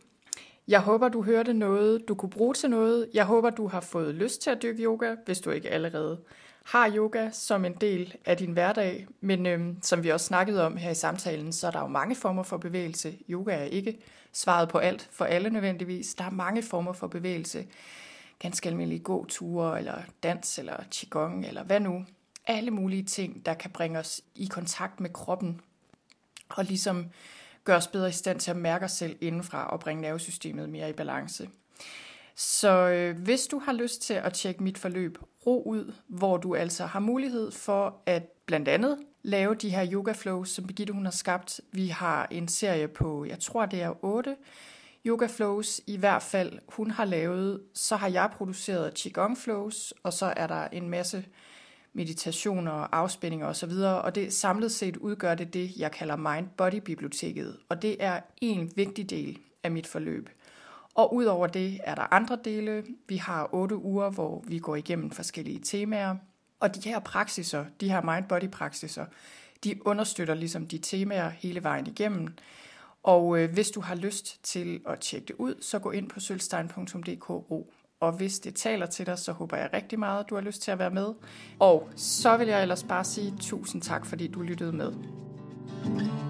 Jeg håber, du hørte noget, du kunne bruge til noget. Jeg håber, du har fået lyst til at dyrke yoga, hvis du ikke allerede har yoga som en del af din hverdag. Men som vi også snakkede om her i samtalen, så er der jo mange former for bevægelse. Yoga er ikke svaret på alt for alle nødvendigvis. Der er mange former for bevægelse. Ganske almindelige gåture, eller dans, eller qigong, eller hvad nu. Alle mulige ting, der kan bringe os i kontakt med kroppen. Og ligesom gør os bedre i stand til at mærke os selv indenfra og bringe nervesystemet mere i balance. Så hvis du har lyst til at tjekke mit forløb Ro ud, hvor du altså har mulighed for at blandt andet lave de her yoga flows, som Birgitte hun har skabt. Vi har en serie på, jeg tror det er 8 yoga flows i hvert fald, hun har lavet. Så har jeg produceret Qigong flows, og så er der en masse meditationer og afspændinger osv., og det samlet set udgør det, jeg kalder Mind-Body-biblioteket, og det er en vigtig del af mit forløb. Og udover det er der andre dele. Vi har 8 uger, hvor vi går igennem forskellige temaer, og de her praksiser, de her Mind-Body-praksiser, de understøtter ligesom de temaer hele vejen igennem. Og hvis du har lyst til at tjekke det ud, så gå ind på sølvstein.dk/ro. Og hvis det taler til dig, så håber jeg rigtig meget, at du har lyst til at være med. Og så vil jeg ellers bare sige 1000 tak, fordi du lyttede med.